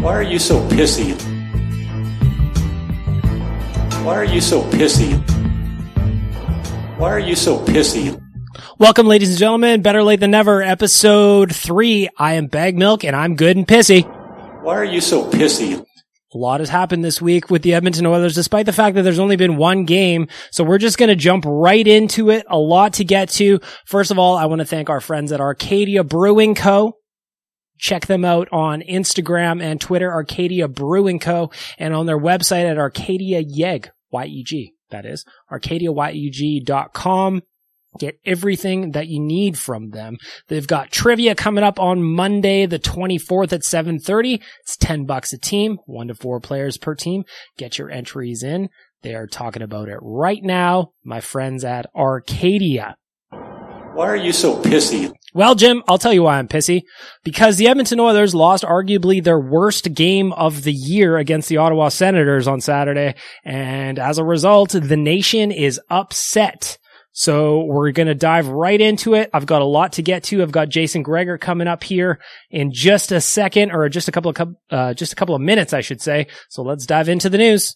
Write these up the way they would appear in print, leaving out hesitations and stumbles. Why are you so pissy? Why are you so pissy? Why are you so pissy? Welcome, ladies and gentlemen. Better Late Than Never, episode 3. I am Bag Milk, and I'm good and pissy. Why are you so pissy? A lot has happened this week with the Edmonton Oilers, despite the fact that there's only been one game. So we're just going to jump right into it. A lot to get to. First of all, I want to thank our friends at Arcadia Brewing Co. Check them out on Instagram and Twitter, Arcadia Brewing Co., and on their website at ArcadiaYEG, Y-E-G, that is, ArcadiaYEG.com. Get everything that you need from them. They've got trivia coming up on Monday, the 24th at 7:30. It's $10 a team, 1 to 4 players per team. Get your entries in. They are talking about it right now, my friends at Arcadia. Why are you so pissy? Well, Jim, I'll tell you why I'm pissy. Because the Edmonton Oilers lost arguably their worst game of the year against the Ottawa Senators on Saturday. And as a result, the nation is upset. So we're going to dive right into it. I've got a lot to get to. I've got Jason Gregor coming up here in just a second, or just a couple of minutes, I should say. So let's dive into the news.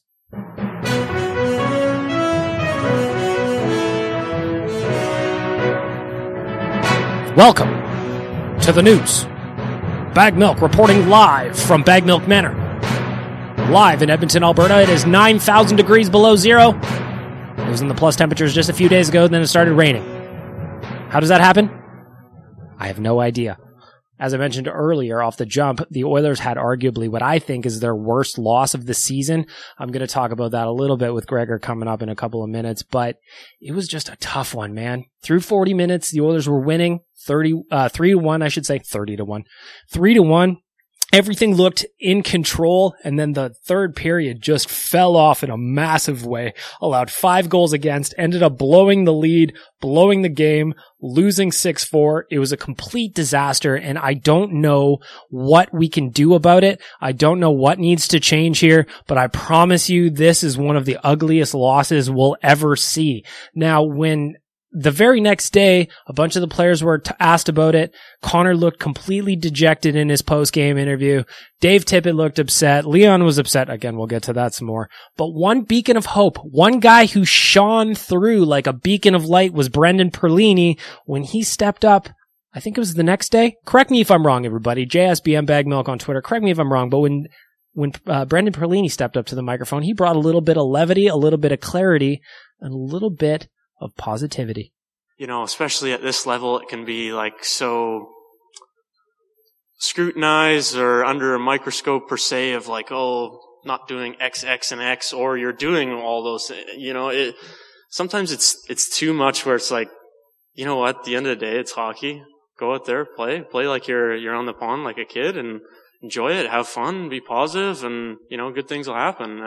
Welcome to the news. Bag Milk reporting live from Bag Milk Manor. Live in Edmonton, Alberta, it is 9,000 degrees below zero. It was in the plus temperatures just a few days ago, then it started raining. How does that happen? I have no idea. As I mentioned earlier, off the jump, the Oilers had arguably what I think is their worst loss of the season. I'm going to talk about that a little bit with Gregor coming up in a couple of minutes, but it was just a tough one, man. Through 40 minutes, the Oilers were winning 3-1. Everything looked in control, and then the third period just fell off in a massive way, allowed 5 goals against, ended up blowing the lead, blowing the game, losing 6-4. It was a complete disaster, and I don't know what we can do about it. I don't know what needs to change here, but I promise you this is one of the ugliest losses we'll ever see. Now, when the very next day, a bunch of the players were asked about it. Connor looked completely dejected in his post-game interview. Dave Tippett looked upset. Leon was upset. Again, we'll get to that some more. But one beacon of hope, one guy who shone through like a beacon of light was Brendan Perlini when he stepped up. I think it was the next day. Correct me if I'm wrong, everybody. JSBM Bag Milk on Twitter. Correct me if I'm wrong, but when when Brendan Perlini stepped up to the microphone, he brought a little bit of levity, a little bit of clarity, and a little bit of positivity. You know, especially at this level, it can be like so scrutinized or under a microscope per se of like, oh, not doing X, X, and X, or you're doing all those. You know, sometimes it's too much where it's like, you know what, at the end of the day, it's hockey. Go out there, play like you're on the pond like a kid and enjoy it, have fun, be positive, and, you know, good things will happen.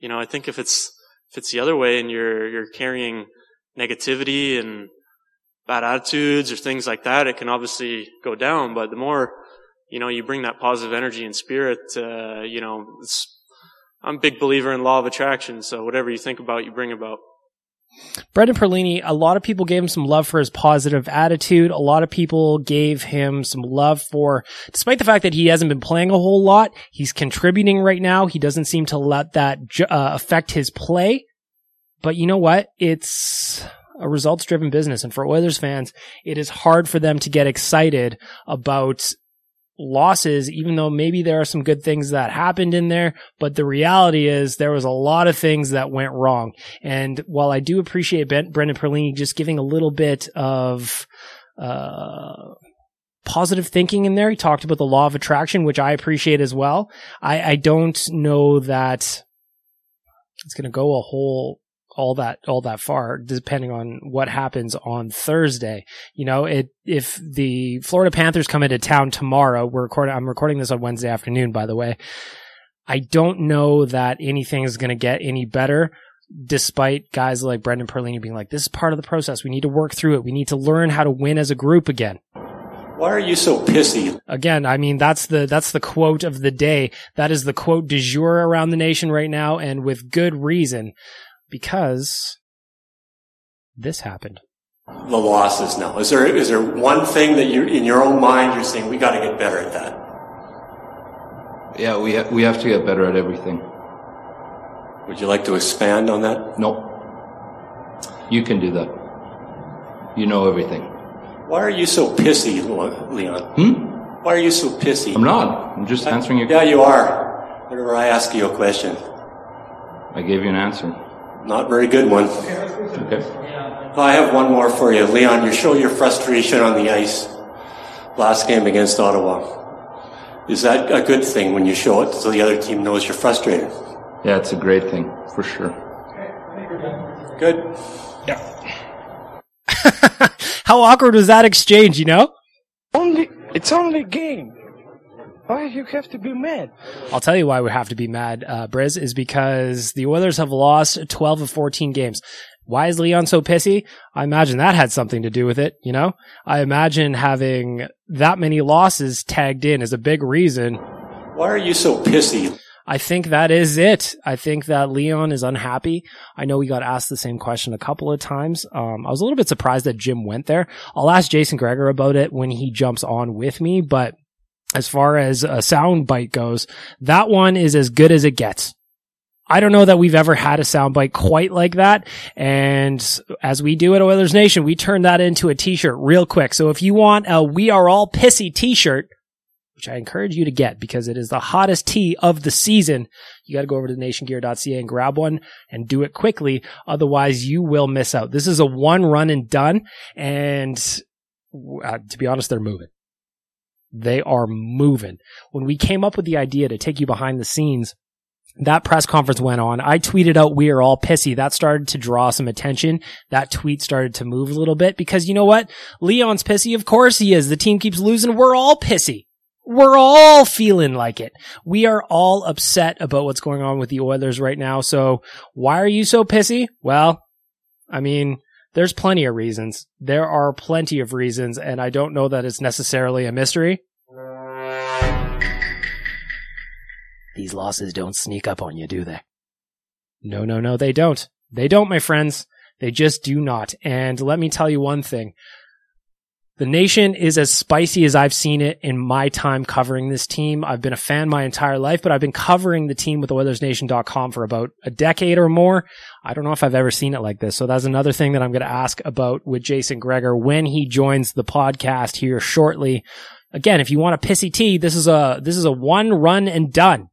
You know, I think if it's the other way and you're carrying negativity and bad attitudes or things like that, it can obviously go down. But the more, you know, you bring that positive energy and spirit, you know, I'm a big believer in law of attraction. So whatever you think about, you bring about. Brendan Perlini, a lot of people gave him some love for his positive attitude. A lot of people gave him some love for, despite the fact that he hasn't been playing a whole lot, he's contributing right now. He doesn't seem to let that affect his play. But you know what? It's a results-driven business. And for Oilers fans, it is hard for them to get excited about losses, even though maybe there are some good things that happened in there. But the reality is there was a lot of things that went wrong. And while I do appreciate Brendan Perlini just giving a little bit of positive thinking in there, he talked about the law of attraction, which I appreciate as well. I don't know that it's going to go a whole all that far, depending on what happens on Thursday. You know, if the Florida Panthers come into town tomorrow, I'm recording this on Wednesday afternoon, by the way. I don't know that anything is going to get any better, despite guys like Brendan Perlini being like, this is part of the process. We need to work through it. We need to learn how to win as a group again. Why are you so pissy? Again, I mean, that's the quote of the day. That is the quote du jour around the nation right now, and with good reason. Because this happened. The losses now. Is there one thing that you, in your own mind, you're saying, we got to get better at that? Yeah, we have to get better at everything. Would you like to expand on that? No. You can do that. You know everything. Why are you so pissy, Leon? Why are you so pissy? I'm not. I'm just answering your question. Yeah, you are. Whenever I ask you a question. I gave you an answer. Not very good one. Okay. I have one more for you. Leon, you show your frustration on the ice last game against Ottawa. Is that a good thing when you show it so the other team knows you're frustrated? Yeah, it's a great thing, for sure. Good. Yeah. How awkward was that exchange, you know? It's only a game. Why you have to be mad? I'll tell you why we have to be mad, Briz, is because the Oilers have lost 12 of 14 games. Why is Leon so pissy? I imagine that had something to do with it, you know? I imagine having that many losses tagged in is a big reason. Why are you so pissy? I think that is it. I think that Leon is unhappy. I know we got asked the same question a couple of times. I was a little bit surprised that Jim went there. I'll ask Jason Gregor about it when he jumps on with me, but as far as a sound bite goes, that one is as good as it gets. I don't know that we've ever had a sound bite quite like that. And as we do at Oilers Nation, we turn that into a t-shirt real quick. So if you want a We Are All Pissy t-shirt, which I encourage you to get because it is the hottest tea of the season, you got to go over to nationgear.ca and grab one and do it quickly. Otherwise, you will miss out. This is a one run and done. And to be honest, they're moving. They are moving. When we came up with the idea to take you behind the scenes, that press conference went on. I tweeted out, we are all pissy. That started to draw some attention. That tweet started to move a little bit because you know what? Leon's pissy. Of course he is. The team keeps losing. We're all pissy. We're all feeling like it. We are all upset about what's going on with the Oilers right now. So why are you so pissy? Well, I mean, there's plenty of reasons. There are plenty of reasons, and I don't know that it's necessarily a mystery. These losses don't sneak up on you, do they? No, they don't. They don't, my friends. They just do not. And let me tell you one thing. The nation is as spicy as I've seen it in my time covering this team. I've been a fan my entire life, but I've been covering the team with OilersNation.com for about a decade or more. I don't know if I've ever seen it like this. So that's another thing that I'm going to ask about with Jason Gregor when he joins the podcast here shortly. Again, if you want a pissy tea, this is a one run and done.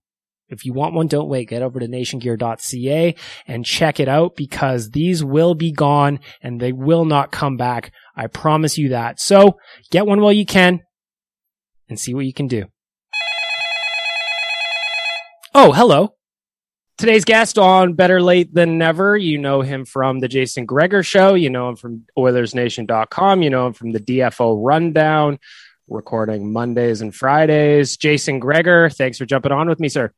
If you want one, don't wait. Get over to nationgear.ca and check it out, because these will be gone and they will not come back. I promise you that. So get one while you can and see what you can do. Oh, hello. Today's guest on Better Late Than Never, you know him from the Jason Gregor Show. You know him from OilersNation.com. You know him from the DFO Rundown, recording Mondays and Fridays. Jason Gregor, thanks for jumping on with me, sir.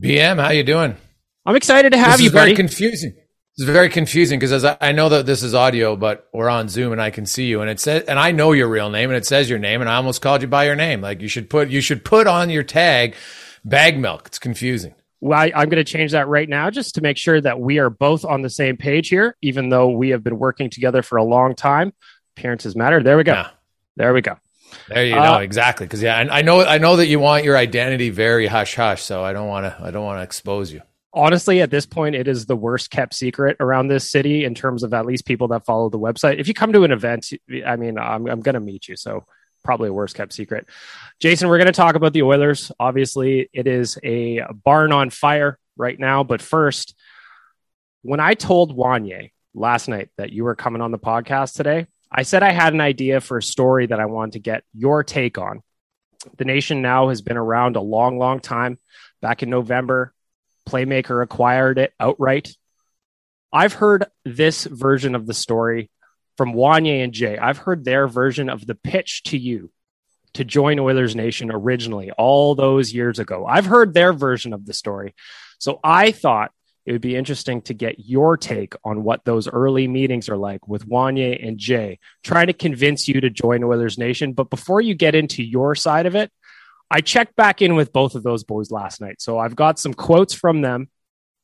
BM, how you doing? I'm excited to have you, buddy. It's very confusing because I know that this is audio, but we're on Zoom and I can see you, and it says, and I know your real name, and it says your name, and I almost called you by your name. Like you should put on your tag bag milk. It's confusing. Well, I'm going to change that right now just to make sure that we are both on the same page here, even though we have been working together for a long time. Appearances matter. There we go. Yeah. There we go. There you go. Exactly. Because yeah, I know that you want your identity very hush hush. So I don't want to expose you. Honestly, at this point, it is the worst kept secret around this city in terms of at least people that follow the website. If you come to an event, I mean, I'm going to meet you. So probably a worst kept secret. Jason, we're going to talk about the Oilers. Obviously, it is a barn on fire right now. But first, when I told Wanye last night that you were coming on the podcast today, I said I had an idea for a story that I wanted to get your take on. The Nation Now has been around a long, long time. Back in November, Playmaker acquired it outright. I've heard this version of the story from Wanye and Jay. I've heard their version of the pitch to you to join Oilers Nation originally all those years ago. I've heard their version of the story. So I thought it would be interesting to get your take on what those early meetings are like with Wanye and Jay, trying to convince you to join Oilers Nation. But before you get into your side of it, I checked back in with both of those boys last night. So I've got some quotes from them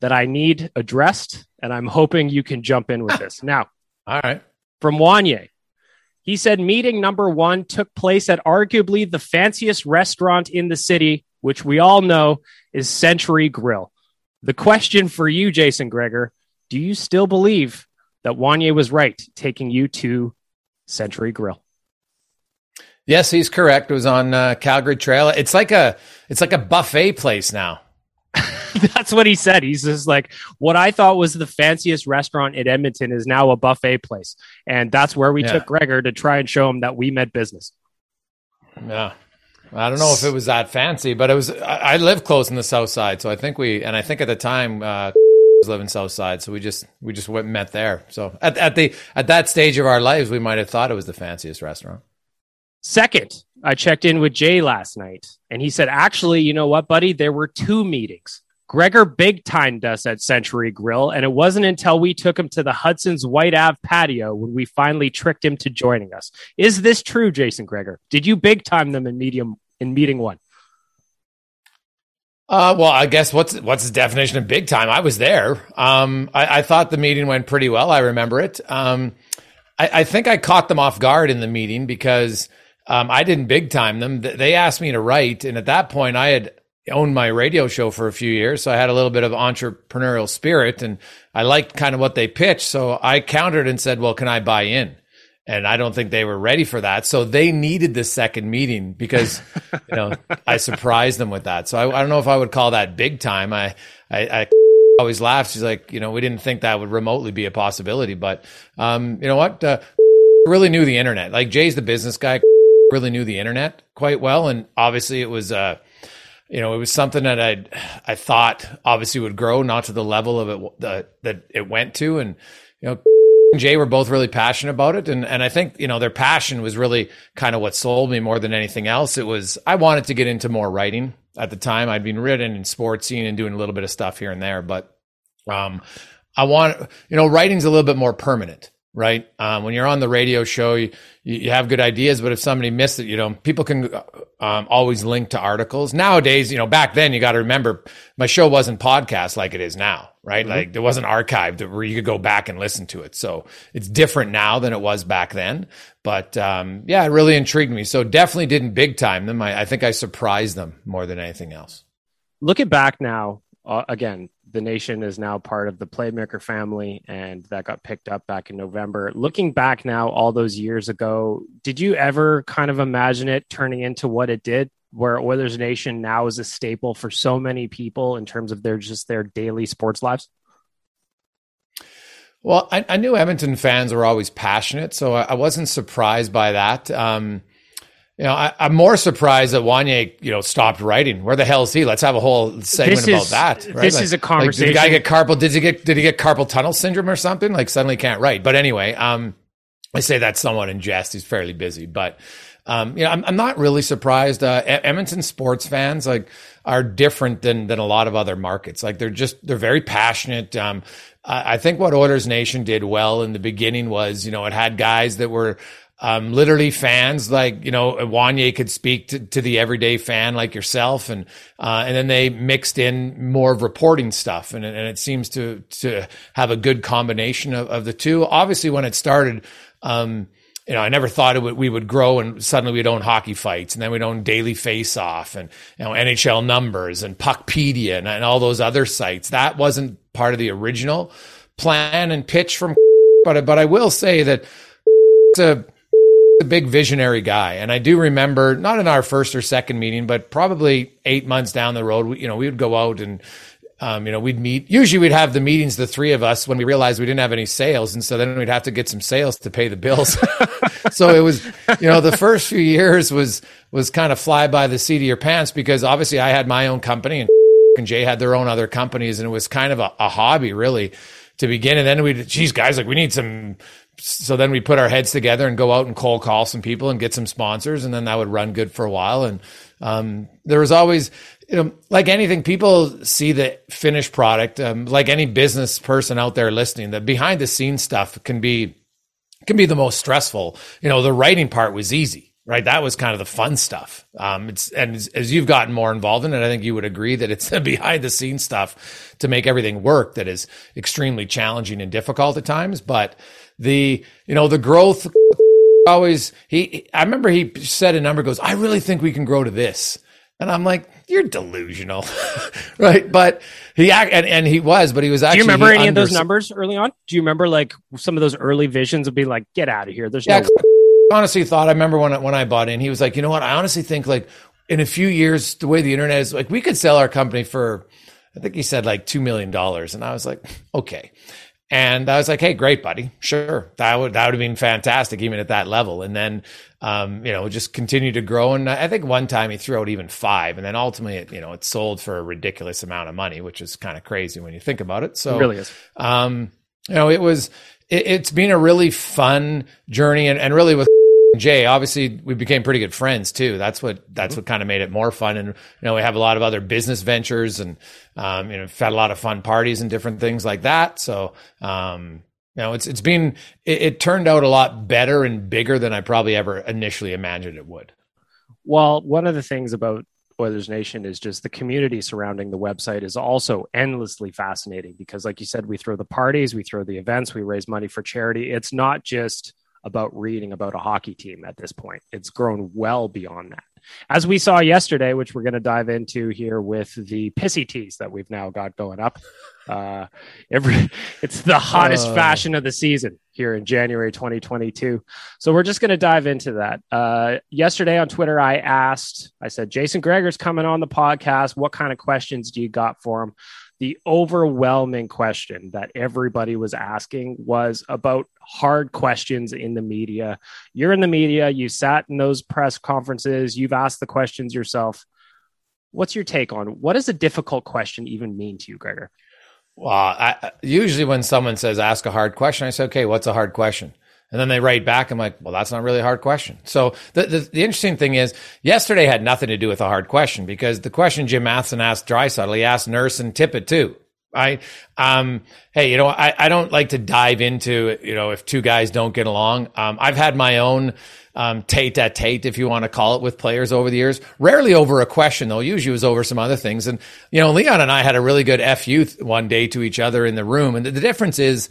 that I need addressed, and I'm hoping you can jump in with this. Now, all right. From Wanye, he said meeting number one took place at arguably the fanciest restaurant in the city, which we all know is Century Grill. The question for you, Jason Gregor, do you still believe that Wanye was right taking you to Century Grill? Yes, he's correct. It was on Calgary Trail. It's like a buffet place now. That's what he said. He's just like, what I thought was the fanciest restaurant in Edmonton is now a buffet place. And that's where we took Gregor to try and show him that we meant business. Yeah. I don't know if it was that fancy, but it was, I live close in the South Side. So I think I think at the time, was living South Side. So we just went and met there. So at that stage of our lives, we might've thought it was the fanciest restaurant. Second, I checked in with Jay last night and he said, actually, you know what, buddy, there were two meetings. Gregor big-timed us at Century Grill, and it wasn't until we took him to the Hudson's White Ave patio when we finally tricked him to joining us. Is this true, Jason Gregor? Did you big-time them in meeting one? Well, I guess what's the definition of big time? I was there. I thought the meeting went pretty well. I remember it. I think I caught them off guard in the meeting because I didn't big-time them. They asked me to write, and at that point, I had owned my radio show for a few years. So I had a little bit of entrepreneurial spirit and I liked kind of what they pitched. So I countered and said, well, can I buy in? And I don't think they were ready for that. So they needed this second meeting because, you know, I surprised them with that. So I don't know if I would call that big time. I always laugh. She's like, you know, we didn't think that would remotely be a possibility, but you know what? Really knew the internet. Like Jay's the business guy, really knew the internet quite well. And obviously it was, you know, it was something that I thought obviously would grow, not to the level of it that it went to. And, you know, and Jay were both really passionate about it. And I think, you know, their passion was really kind of what sold me more than anything else. It was, I wanted to get into more writing at the time. I'd been written in sports scene and doing a little bit of stuff here and there, but writing's a little bit more permanent. Right. When you're on the radio show, you have good ideas, but if somebody missed it, you know, people can always link to articles. Nowadays, you know, back then you got to remember my show wasn't podcast like it is now, right? Mm-hmm. Like there wasn't archived where you could go back and listen to it. So it's different now than it was back then. But yeah, it really intrigued me. So definitely didn't big time them. I think I surprised them more than anything else. Looking back now, again, the Nation is now part of the Playmaker family, and that got picked up back in November. Looking back now, all those years ago, did you ever kind of imagine it turning into what it did? where Oilers Nation now is a staple for so many people in terms of their daily sports lives? Well, I knew Edmonton fans were always passionate, so I wasn't surprised by that. I'm more surprised that Wanye, stopped writing. Where the hell is he? Let's have a whole segment about that. Right? This is a conversation. Like, did he get carpal tunnel syndrome or something? Like, suddenly can't write. But anyway, I say that somewhat in jest. He's fairly busy, but I'm not really surprised. Edmonton sports fans are different than a lot of other markets. Like, they're very passionate. I think what Oilers Nation did well in the beginning was, it had guys that were literally fans, Wanye could speak to the everyday fan like yourself. And then they mixed in more of reporting stuff. And it seems to have a good combination of the two. Obviously, when it started, I never thought we would grow and suddenly we'd own Hockey Fights, and then we'd own Daily Face-Off, and NHL Numbers and Puckpedia and all those other sites. That wasn't part of the original plan and pitch from, but I will say that it's a big visionary guy, and I do remember, not in our first or second meeting, but probably 8 months down the road, we would go out and we'd meet. Usually we'd have the meetings, the three of us, when we realized we didn't have any sales. And so then we'd have to get some sales to pay the bills. So it was, the first few years was kind of fly by the seat of your pants, because obviously I had my own company and Jay had their own other companies. And it was kind of a hobby really to begin. And then we need some. So then we put our heads together and go out and cold call some people and get some sponsors. And then that would run good for a while. And there was always, like anything, people see the finished product, like any business person out there listening, the behind the scenes stuff can be the most stressful. The writing part was easy, right? That was kind of the fun stuff. As you've gotten more involved in it, I think you would agree that it's the behind the scenes stuff to make everything work that is extremely challenging and difficult at times. But the growth always, I remember he said a number, goes, I really think we can grow to this. And I'm like, you're delusional, right? But he was actually. Do you remember any of those numbers early on? Do you remember some of those early visions of being like, get out of here? There's no. I honestly thought, I remember when I bought in, he was like, you know what? I honestly think in a few years, the way the internet is, we could sell our company for, I think he said $2 million. And I was like, okay. And I was like, hey, great, buddy. Sure. That would have been fantastic, even at that level. And then, just continue to grow. And I think one time he threw out even 5, and then ultimately it sold for a ridiculous amount of money, which is kind of crazy when you think about it. So it really is. It's been a really fun journey, and really with Jay, obviously we became pretty good friends too. That's what kind of made it more fun. And, we have a lot of other business ventures and, we've had a lot of fun parties and different things like that. So, it turned out a lot better and bigger than I probably ever initially imagined it would. Well, one of the things about Oilers Nation is just the community surrounding the website is also endlessly fascinating, because like you said, we throw the parties, we throw the events, we raise money for charity. It's not just about reading about a hockey team at this point. It's grown well beyond that. As we saw yesterday, which we're going to dive into here with the pissy tees that we've now got going up. It's the hottest fashion of the season here in January 2022. So we're just going to dive into that. Yesterday on Twitter, I said, Jason Gregor's coming on the podcast. What kind of questions do you got for him? The overwhelming question that everybody was asking was about hard questions in the media. You're in the media. You sat in those press conferences. You've asked the questions yourself. What's your take on what does a difficult question even mean to you, Gregor? Well, usually when someone says, ask a hard question, I say, okay, what's a hard question? And then they write back. I'm like, well, that's not really a hard question. So the interesting thing is, yesterday had nothing to do with a hard question, because the question Jim Matheson asked Draisaitl, he asked Nurse and Tippett too. I don't like to dive into, if two guys don't get along. I've had my own tete-a-tete, if you want to call it, with players over the years. Rarely over a question, though. Usually it was over some other things. And, Leon and I had a really good FU one day to each other in the room. And the difference is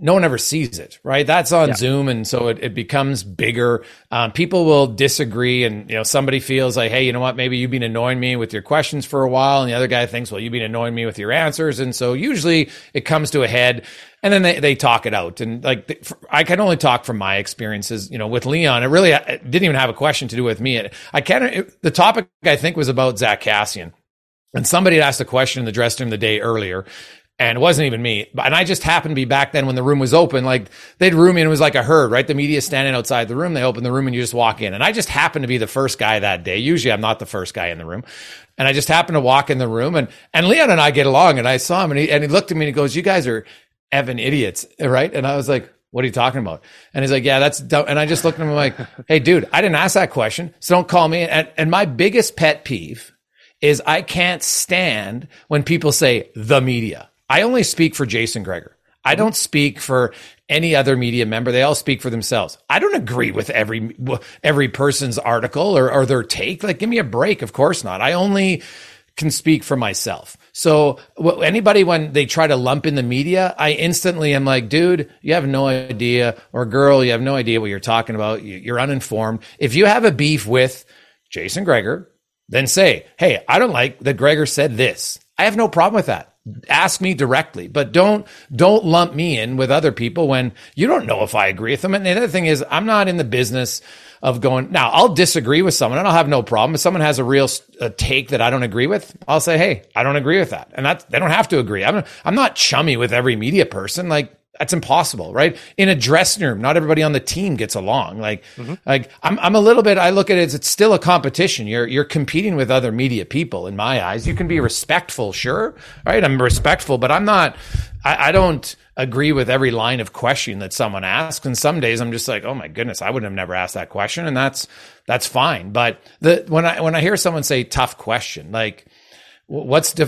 no one ever sees it, right? That's on Zoom. And so it becomes bigger. People will disagree. And, somebody feels like, hey, you know what? Maybe you've been annoying me with your questions for a while. And the other guy thinks, well, you've been annoying me with your answers. And so usually it comes to a head. And then they talk it out. And like, I can only talk from my experiences, you know, with Leon. It really didn't even have a question to do with me. The topic I think was about Zach Cassian, and somebody had asked a question in the dressing room the day earlier, and it wasn't even me. And I just happened to be back then when the room was open. Like, they'd room in, it was like a herd, right? The media standing outside the room, they open the room and you just walk in. And I just happened to be the first guy that day. Usually I'm not the first guy in the room. And I just happened to walk in the room, and Leon and I get along, and I saw him, and he looked at me and he goes, "You guys are Evan idiots, right?" And I was like, "What are you talking about?" And he's like, "Yeah, that's dumb." And I just looked at him, I'm like, "Hey, dude, I didn't ask that question, so don't call me." And my biggest pet peeve is I can't stand when people say the media. I only speak for Jason Gregor. I don't speak for any other media member. They all speak for themselves. I don't agree with every person's article or their take. Like, give me a break. Of course not. I only can speak for myself. So anybody, when they try to lump in the media, I instantly am like, "Dude, you have no idea," or "Girl, you have no idea what you're talking about. You're uninformed." If you have a beef with Jason Gregor, then say, "Hey, I don't like that Gregor said this." I have no problem with that. Ask me directly, but don't lump me in with other people when you don't know if I agree with them. And the other thing is, I'm not in the business of going, now I'll disagree with someone and I'll have no problem. If someone has a take that I don't agree with, I'll say, "Hey, I don't agree with that." And that's, they don't have to agree. I'm not chummy with every media person. Like, that's impossible, right? In a dressing room, not everybody on the team gets along. Like, I'm a little bit, I look at it as it's still a competition. You're competing with other media people in my eyes. You can be respectful, sure, right? I'm respectful, but I'm not, I don't agree with every line of question that someone asks. And some days I'm just like, "Oh my goodness, I would have never asked that question." And that's fine. But when I hear someone say tough question, like,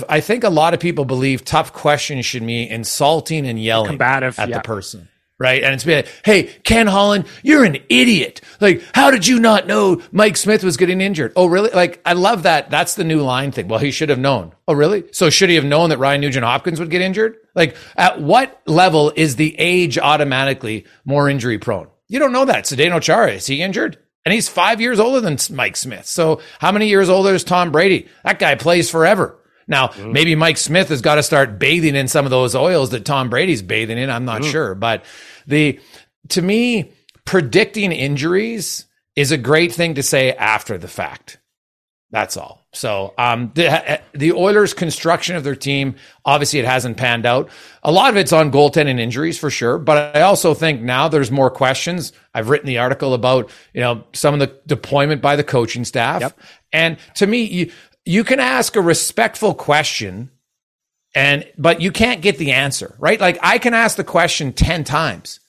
I think a lot of people believe tough questions should mean insulting and yelling combative at the person, right? And it's like, "Hey, Ken Holland, you're an idiot. Like, how did you not know Mike Smith was getting injured?" "Oh, really?" Like, I love that. That's the new line thing. "Well, he should have known." "Oh, really? So should he have known that Ryan Nugent-Hopkins would get injured?" Like, at what level is the age automatically more injury prone? You don't know that. Zdeno Chara, is he injured? And he's 5 years older than Mike Smith. So how many years older is Tom Brady? That guy plays forever. Now, maybe Mike Smith has got to start bathing in some of those oils that Tom Brady's bathing in. I'm not sure. But to me, predicting injuries is a great thing to say after the fact. That's all. So the Oilers' construction of their team, obviously it hasn't panned out. A lot of it's on goaltending injuries for sure, but I also think now there's more questions. I've written the article about, you know, some of the deployment by the coaching staff. Yep. And to me, you can ask a respectful question, but you can't get the answer, right? Like, I can ask the question 10 times.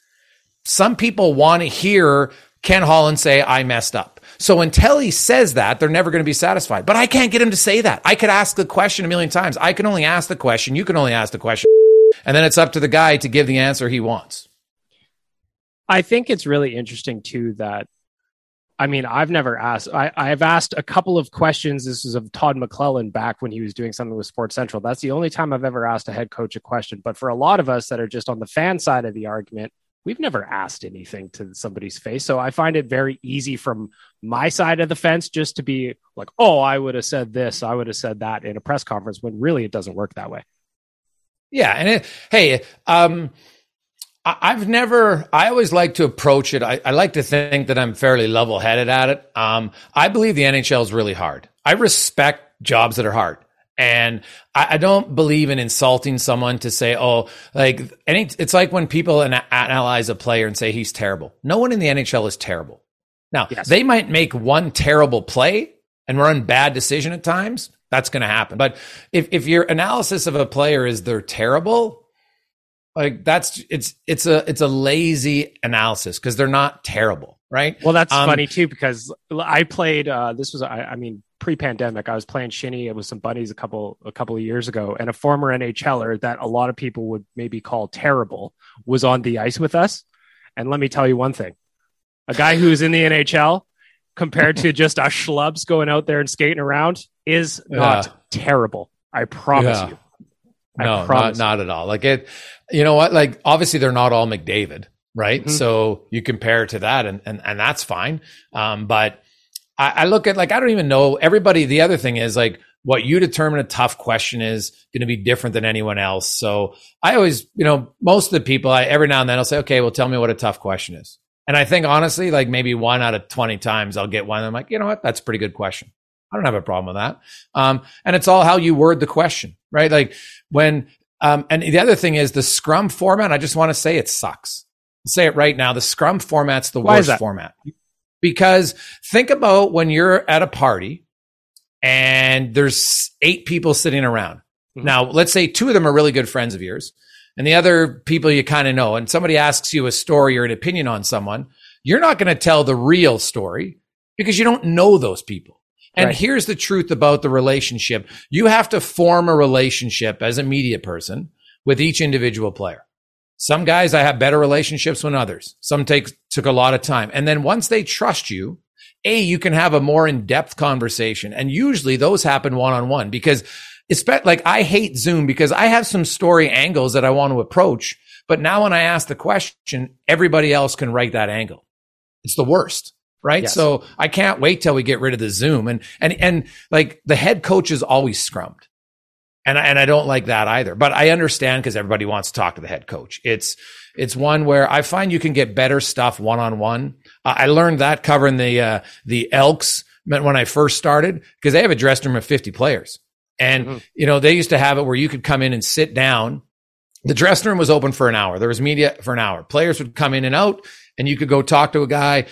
Some people want to hear Ken Holland say, "I messed up." So until he says that, they're never going to be satisfied. But I can't get him to say that. I could ask the question a million times. I can only ask the question. You can only ask the question. And then it's up to the guy to give the answer he wants. I think it's really interesting, too, that, I mean, I've never asked. I've asked a couple of questions. This is of Todd McClellan back when he was doing something with Sports Central. That's the only time I've ever asked a head coach a question. But for a lot of us that are just on the fan side of the argument, we've never asked anything to somebody's face. So I find it very easy from my side of the fence just to be like, "Oh, I would have said this. I would have said that" in a press conference, when really it doesn't work that way. Yeah. And I always like to approach it. I like to think that I'm fairly level headed at it. I believe the NHL is really hard. I respect jobs that are hard. And I don't believe in insulting someone to say, "Oh, like," it's like when people analyze a player and say he's terrible. No one in the NHL is terrible. Now, They might make one terrible play and run bad decision at times. That's going to happen. But if your analysis of a player is they're terrible, like it's a lazy analysis, because they're not terrible, right? Well, that's funny too, because I played. Pre-pandemic, I was playing shinny with some buddies a couple of years ago, and a former NHLer that a lot of people would maybe call terrible was on the ice with us. And let me tell you one thing: a guy who's in the NHL compared to just us schlubs going out there and skating around is not terrible. I promise you. No, not at all. Like, it, you know what? Like, obviously they're not all McDavid, right? Mm-hmm. So you compare to that, and that's fine. But I look at, like, I don't even know everybody. The other thing is, like, what you determine a tough question is going to be different than anyone else. So I always, most of the people, every now and then I'll say, okay, well, tell me what a tough question is. And I think honestly, like maybe 1 out of 20 times I'll get one. I'm like, you know what? That's a pretty good question. I don't have a problem with that. And it's all how you word the question, right? Like when, and the other thing is the scrum format. I just want to say it sucks. I'll say it right now. The scrum format's the worst format, because think about when you're at a party and there's 8 people sitting around. Mm-hmm. Now, let's say 2 of them are really good friends of yours and the other people you kind of know. And somebody asks you a story or an opinion on someone. You're not going to tell the real story because you don't know those people. And here's the truth about the relationship. You have to form a relationship as a media person with each individual player. Some guys I have better relationships than others. Some took a lot of time. And then once they trust you, you can have a more in-depth conversation. And usually those happen one-on-one, because it's like I hate Zoom because I have some story angles that I want to approach. But now when I ask the question, everybody else can write that angle. It's the worst, right? Yes. So I can't wait till we get rid of the Zoom. And like the head coach is always scrummed. And I don't like that either, but I understand because everybody wants to talk to the head coach. It's one where I find you can get better stuff one-on-one. I learned that covering the Elks when I first started, because they have a dressing room of 50 players. And, they used to have it where you could come in and sit down. The dressing room was open for an hour. There was media for an hour. Players would come in and out and you could go talk to a guy,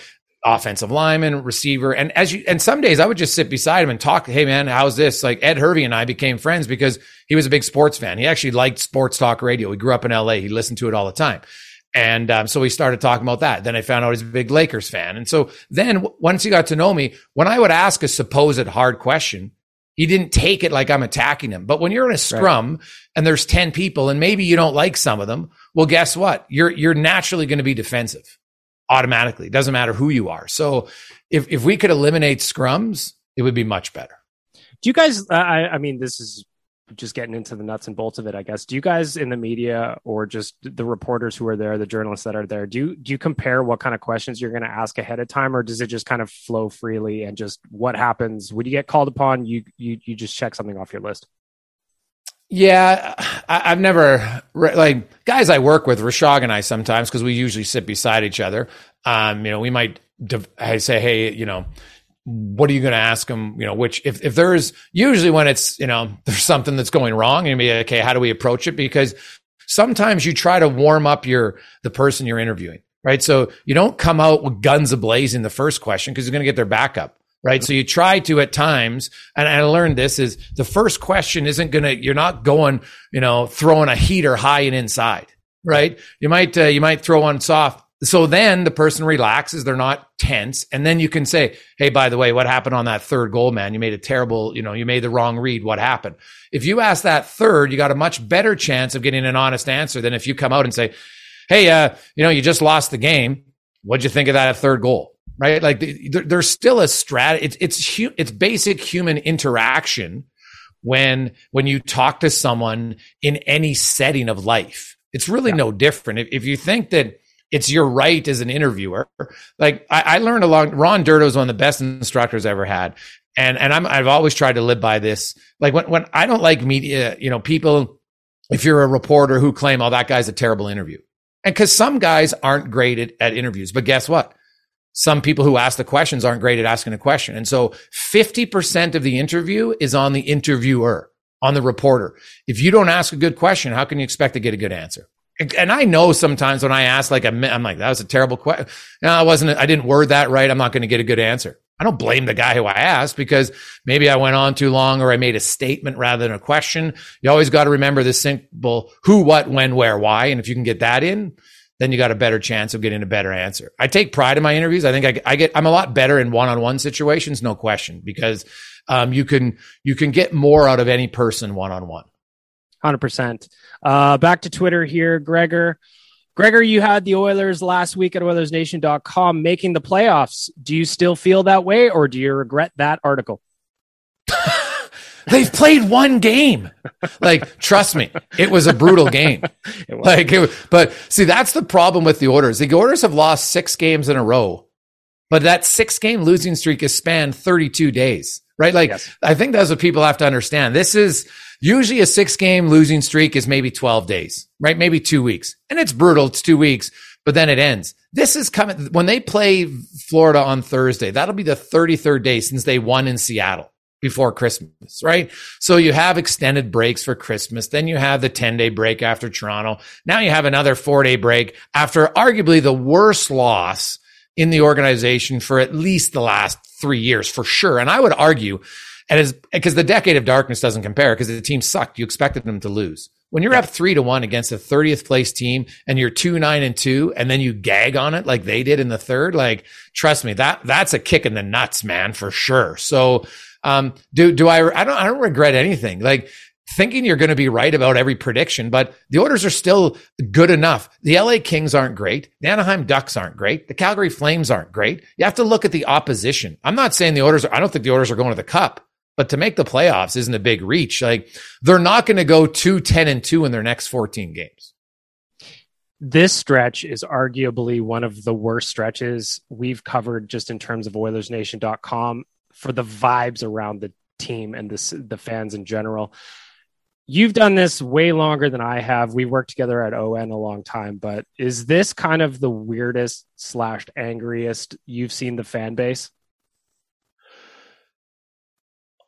offensive lineman, receiver. And some days I would just sit beside him and talk. Hey man, how's this? Like Ed Hervey and I became friends because he was a big sports fan. He actually liked sports talk radio. He grew up in LA. He listened to it all the time. And so we started talking about that. Then I found out he's a big Lakers fan. And so then once he got to know me, when I would ask a supposed hard question, he didn't take it like I'm attacking him. But when you're in a scrum and there's 10 people and maybe you don't like some of them, well, guess what? You're naturally going to be defensive. Automatically. It doesn't matter who you are. So if we could eliminate scrums, it would be much better. Do you guys, I mean, this is just getting into the nuts and bolts of it, I guess. Do you guys in the media or just the reporters who are there, the journalists that are there, do you compare what kind of questions you're going to ask ahead of time, or does it just kind of flow freely and just what happens when you get called upon, you just check something off your list? Yeah, I've never, like guys I work with, Rashog and I sometimes, because we usually sit beside each other. We might, I say, hey, what are you going to ask them? Which if there's usually when it's, there's something that's going wrong, and be okay, how do we approach it? Because sometimes you try to warm up the person you're interviewing, right? So you don't come out with guns ablaze in the first question because you're going to get their backup. Right. So you try to at times, and I learned this is the first question isn't going to, you're not going, throwing a heater high and inside, right? You might throw on soft. So then the person relaxes. They're not tense. And then you can say, hey, by the way, what happened on that third goal, man? You made a terrible, you made the wrong read. What happened? If you ask that third, you got a much better chance of getting an honest answer than if you come out and say, hey, you just lost the game. What'd you think of that third goal? Right? Like there's still a strategy. It's basic human interaction when you talk to someone in any setting of life. It's really no different. If you think that it's your right as an interviewer, like I learned Ron Durdo's one of the best instructors I ever had. And I've always tried to live by this. Like when I don't like media, people, if you're a reporter who claim, oh, that guy's a terrible interview. And cause some guys aren't great at interviews, but guess what? Some people who ask the questions aren't great at asking a question. And so 50% of the interview is on the interviewer, on the reporter. If you don't ask a good question, how can you expect to get a good answer? And I know sometimes when I ask, like, I'm like, that was a terrible question. No, I didn't word that right. I'm not going to get a good answer. I don't blame the guy who I asked because maybe I went on too long or I made a statement rather than a question. You always got to remember the simple who, what, when, where, why. And if you can get that in, then you got a better chance of getting a better answer. I take pride in my interviews. I think I'm a lot better in one-on-one situations, no question, because you can get more out of any person one-on-one. 100%. Back to Twitter here, Gregor. Gregor, you had the Oilers last week at OilersNation.com making the playoffs. Do you still feel that way, or do you regret that article? They've played one game. Like, trust me, it was a brutal game. But see, that's the problem with the Oilers. The Oilers have lost 6 games in a row But that 6-game losing streak has spanned 32 days, right? Like, yes. I think that's what people have to understand. This is usually a 6-game losing streak is maybe 12 days, right? Maybe 2 weeks. And it's brutal. It's 2 weeks, but then it ends. This is coming when they play Florida on Thursday. That'll be the 33rd day since they won in Seattle before Christmas, right? So you have extended breaks for Christmas. Then you have the 10-day break after Toronto. Now you have another 4-day break after arguably the worst loss in the organization for at least the last 3 years, for sure. And I would argue, and because the decade of darkness doesn't compare, because the team sucked, you expected them to lose. When you're up 3-1 against a 30th place team and you're 2-9-2, and then you gag on it like they did in the third, like, trust me, that's a kick in the nuts, man, for sure. So, I don't regret anything. Like, thinking you're going to be right about every prediction, but the Oilers are still good enough. The LA Kings aren't great. The Anaheim Ducks aren't great. The Calgary Flames aren't great. You have to look at the opposition. I'm not saying the Oilers I don't think the Oilers are going to the Cup, but to make the playoffs isn't a big reach. Like, they're not going to go 2-10-2 in their next 14 games. This stretch is arguably one of the worst stretches we've covered just in terms of OilersNation.com for the vibes around the team and the fans in general. You've done this way longer than I have. We worked together at ON a long time, but is this kind of the weirdest / angriest you've seen the fan base?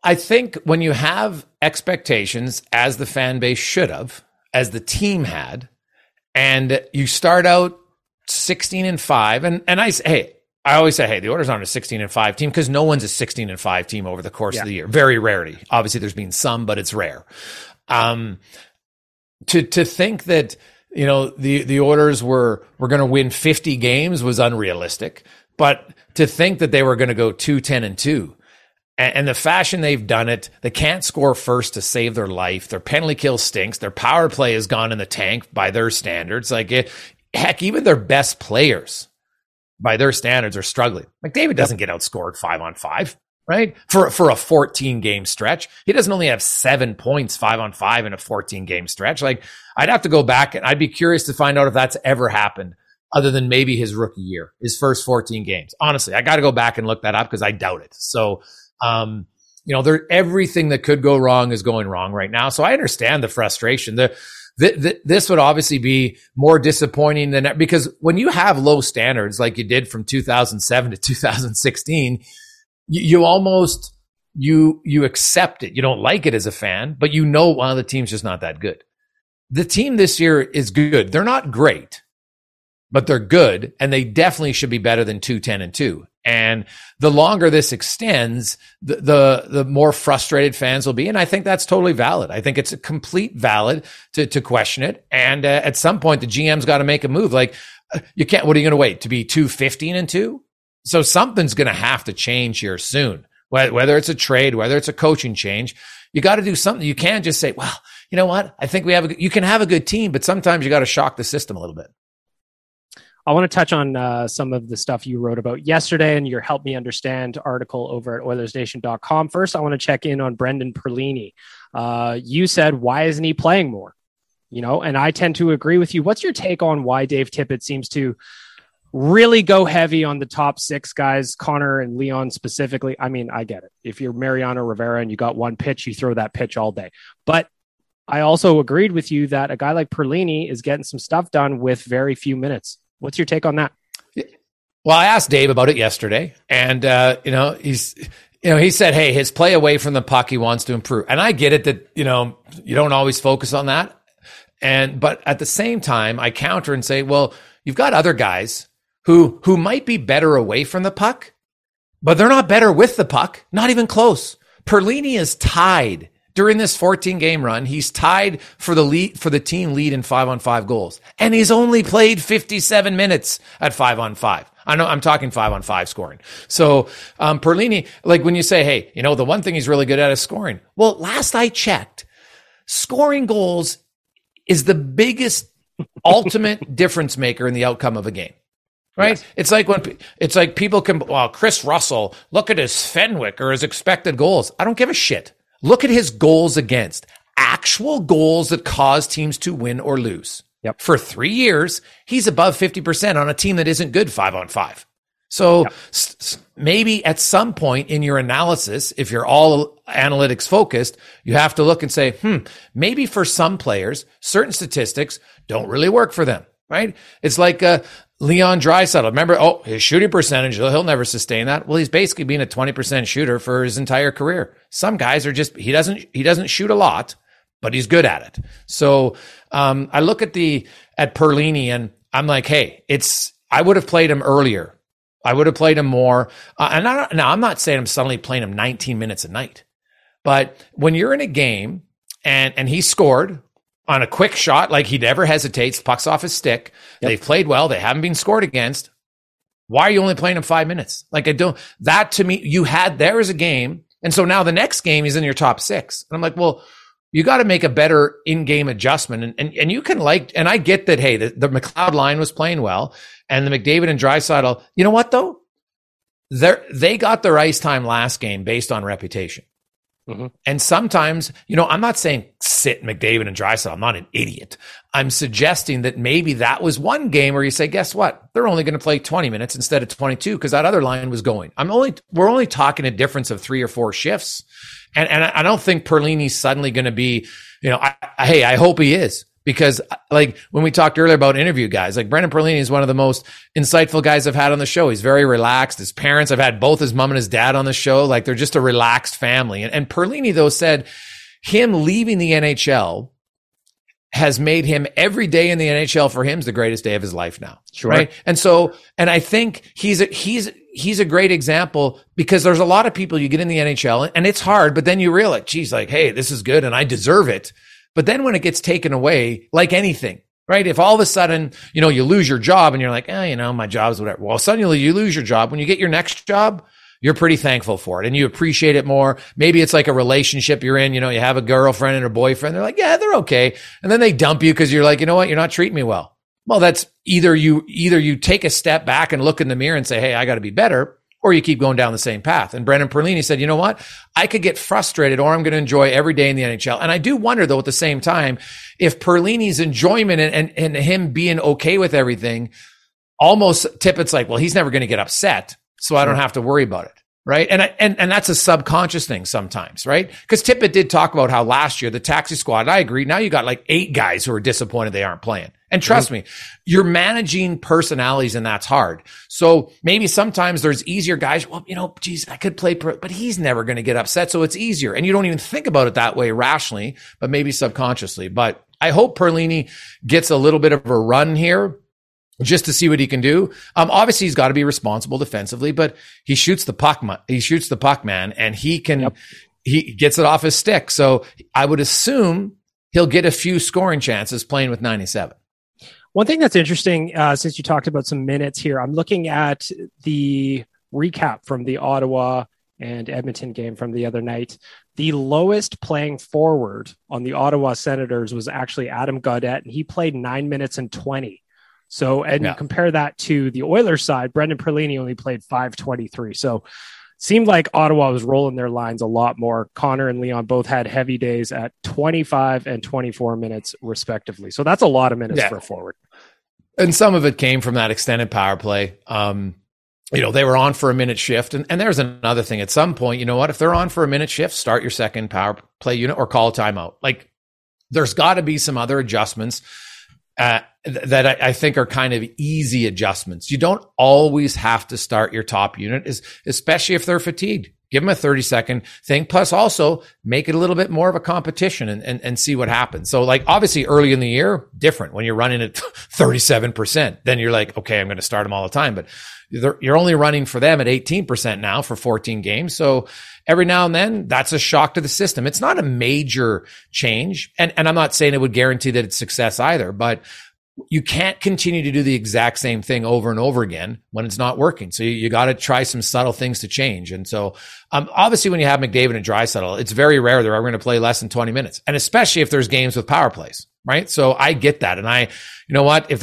I think when you have expectations, as the fan base should have, as the team had, and you start out 16-5, and I always say, the Oilers aren't a 16-5 team, because no one's a 16-5 team over the course of the year. Very rarely. Obviously, there's been some, but it's rare. To think that, you know, the Oilers were going to win 50 games was unrealistic, but to think that they were going to go 2-10-2, and the fashion they've done it, they can't score first to save their life. Their penalty kill stinks. Their power play has gone in the tank by their standards. Like, heck, even their best players by their standards are struggling. McDavid doesn't get outscored 5-on-5, right? For a 14-game stretch. He doesn't only have 7 points 5-on-5 in a 14-game stretch. Like, I'd have to go back, and I'd be curious to find out if that's ever happened, other than maybe his rookie year, his first 14 games. Honestly, I got to go back and look that up, because I doubt it. So, you know, everything that could go wrong is going wrong right now. So I understand the frustration. This would obviously be more disappointing than that, because when you have low standards like you did from 2007 to 2016, you accept it. You don't like it as a fan, but you know, the team's just not that good. The team this year is good. They're not great, but they're good, and they definitely should be better than 2-10-2. And the longer this extends, the more frustrated fans will be. And I think that's totally valid. I think it's a complete valid to question it. And at some point, the GM's got to make a move. Like, you can't, what are you going to wait to be 2-15-2? So something's going to have to change here soon, whether it's a trade, whether it's a coaching change. You got to do something. You can't just say, well, you know what? I think you can have a good team, but sometimes you got to shock the system a little bit. I want to touch on some of the stuff you wrote about yesterday and your Help Me Understand article over at OilersNation.com. First, I want to check in on Brendan Perlini. You said, why isn't he playing more? You know, and I tend to agree with you. What's your take on why Dave Tippett seems to really go heavy on the top six guys, Connor and Leon specifically? I mean, I get it. If you're Mariano Rivera and you got one pitch, you throw that pitch all day. But I also agreed with you that a guy like Perlini is getting some stuff done with very few minutes. What's your take on that? Well, I asked Dave about it yesterday, and you know, he said, "Hey, his play away from the puck, he wants to improve." And I get it that, you know, you don't always focus on that, but at the same time, I counter and say, "Well, you've got other guys who might be better away from the puck, but they're not better with the puck, not even close." Perlini is tied during this 14-game run. He's tied for the team lead in 5-on-5 goals. And he's only played 57 minutes at 5-on-5. I know, I'm talking 5-on-5 scoring. So Perlini, like, when you say, hey, you know, the one thing he's really good at is scoring. Well, last I checked, scoring goals is the biggest ultimate difference maker in the outcome of a game. Right? Yes. It's like people can, well, Chris Russell, look at his Fenwick or his expected goals. I don't give a shit. Look at his goals against, actual goals that cause teams to win or lose. Yep. For 3 years, he's above 50% on a team that isn't good 5-on-5. So maybe at some point in your analysis, if you're all analytics focused, you have to look and say, maybe for some players, certain statistics don't really work for them, right? It's like Leon Draisaitl. Remember, his shooting percentage, he'll never sustain that. Well, he's basically been a 20% shooter for his entire career. Some guys are just, he doesn't shoot a lot, but he's good at it. So I look at Perlini and I'm like, hey, I would have played him earlier. I would have played him more. I'm not saying I'm suddenly playing him 19 minutes a night, but when you're in a game and he scored on a quick shot, like he never hesitates, pucks off his stick. Yep. They've played well. They haven't been scored against. Why are you only playing him 5 minutes? Like that to me, there is a game. And so now the next game he's in your top six. And I'm like, well, you got to make a better in-game adjustment. And you can and I get that, hey, the McLeod line was playing well and the McDavid and Draisaitl, you know what though? They got their ice time last game based on reputation. Mm-hmm. And sometimes, I'm not saying sit McDavid and Draisaitl. I'm not an idiot. I'm suggesting that maybe that was one game where you say, guess what? They're only going to play 20 minutes instead of 22 because that other line was going. We're only talking a difference of 3 or 4 shifts. And I don't think Perlini's suddenly going to be, I hope he is, because like when we talked earlier about interview guys, like Brendan Perlini is one of the most insightful guys I've had on the show. He's very relaxed. His parents, I've had both his mom and his dad on the show. Like they're just a relaxed family. And Perlini though said him leaving the NHL has made him every day in the NHL for him is the greatest day of his life now. Sure. Right. And I think he's a great example because there's a lot of people you get in the NHL and it's hard, but then you realize, geez, like, hey, this is good and I deserve it. But then when it gets taken away, like anything, right? If all of a sudden, you lose your job and you're like, my job's whatever. Well, suddenly you lose your job. When you get your next job, you're pretty thankful for it and you appreciate it more. Maybe it's like a relationship you're in, you have a girlfriend and a boyfriend. They're like, yeah, they're okay. And then they dump you because you're like, you know what? You're not treating me well. Well, that's either you take a step back and look in the mirror and say, hey, I got to be better, or you keep going down the same path. And Brendan Perlini said, you know what? I could get frustrated or I'm going to enjoy every day in the NHL. And I do wonder though, at the same time, if Perlini's enjoyment and him being okay with everything, almost Tippett's like, well, he's never going to get upset. So I don't have to worry about it, right? And that's a subconscious thing sometimes, right? Because Tippett did talk about how last year the taxi squad, and I agree, now you got like 8 guys who are disappointed they aren't playing. And trust me, you're managing personalities and that's hard. So maybe sometimes there's easier guys, I could play, but he's never going to get upset. So it's easier. And you don't even think about it that way rationally, but maybe subconsciously. But I hope Perlini gets a little bit of a run here, just to see what he can do. Obviously he's got to be responsible defensively, but he shoots the puck. He shoots the puck, man, and he gets it off his stick. So I would assume he'll get a few scoring chances playing with 97. One thing that's interesting, since you talked about some minutes here, I'm looking at the recap from the Ottawa and Edmonton game from the other night. The lowest playing forward on the Ottawa Senators was actually Adam Gaudette, and he played 9 minutes and 20. So, compare that to the Oilers side, Brendan Perlini only played 5:23. So seemed like Ottawa was rolling their lines a lot more. Connor and Leon both had heavy days at 25 and 24 minutes respectively. So that's a lot of minutes for a forward. And some of it came from that extended power play. They were on for a minute shift. And there's another thing at some point, if they're on for a minute shift, start your second power play unit or call a timeout. Like there's gotta be some other adjustments that I think are kind of easy adjustments. You don't always have to start your top unit, especially if they're fatigued. Give them a 30-second thing. Plus also make it a little bit more of a competition and see what happens. So like obviously early in the year, different when you're running at 37%, then you're like, okay, I'm going to start them all the time, but you're only running for them at 18% now for 14 games. So every now and then that's a shock to the system. It's not a major change. And I'm not saying it would guarantee that it's success either, but you can't continue to do the exact same thing over and over again when it's not working. So you got to try some subtle things to change. And so, obviously when you have McDavid and Draisaitl, it's very rare they're ever going to play less than 20 minutes. And especially if there's games with power plays, right? So I get that. And if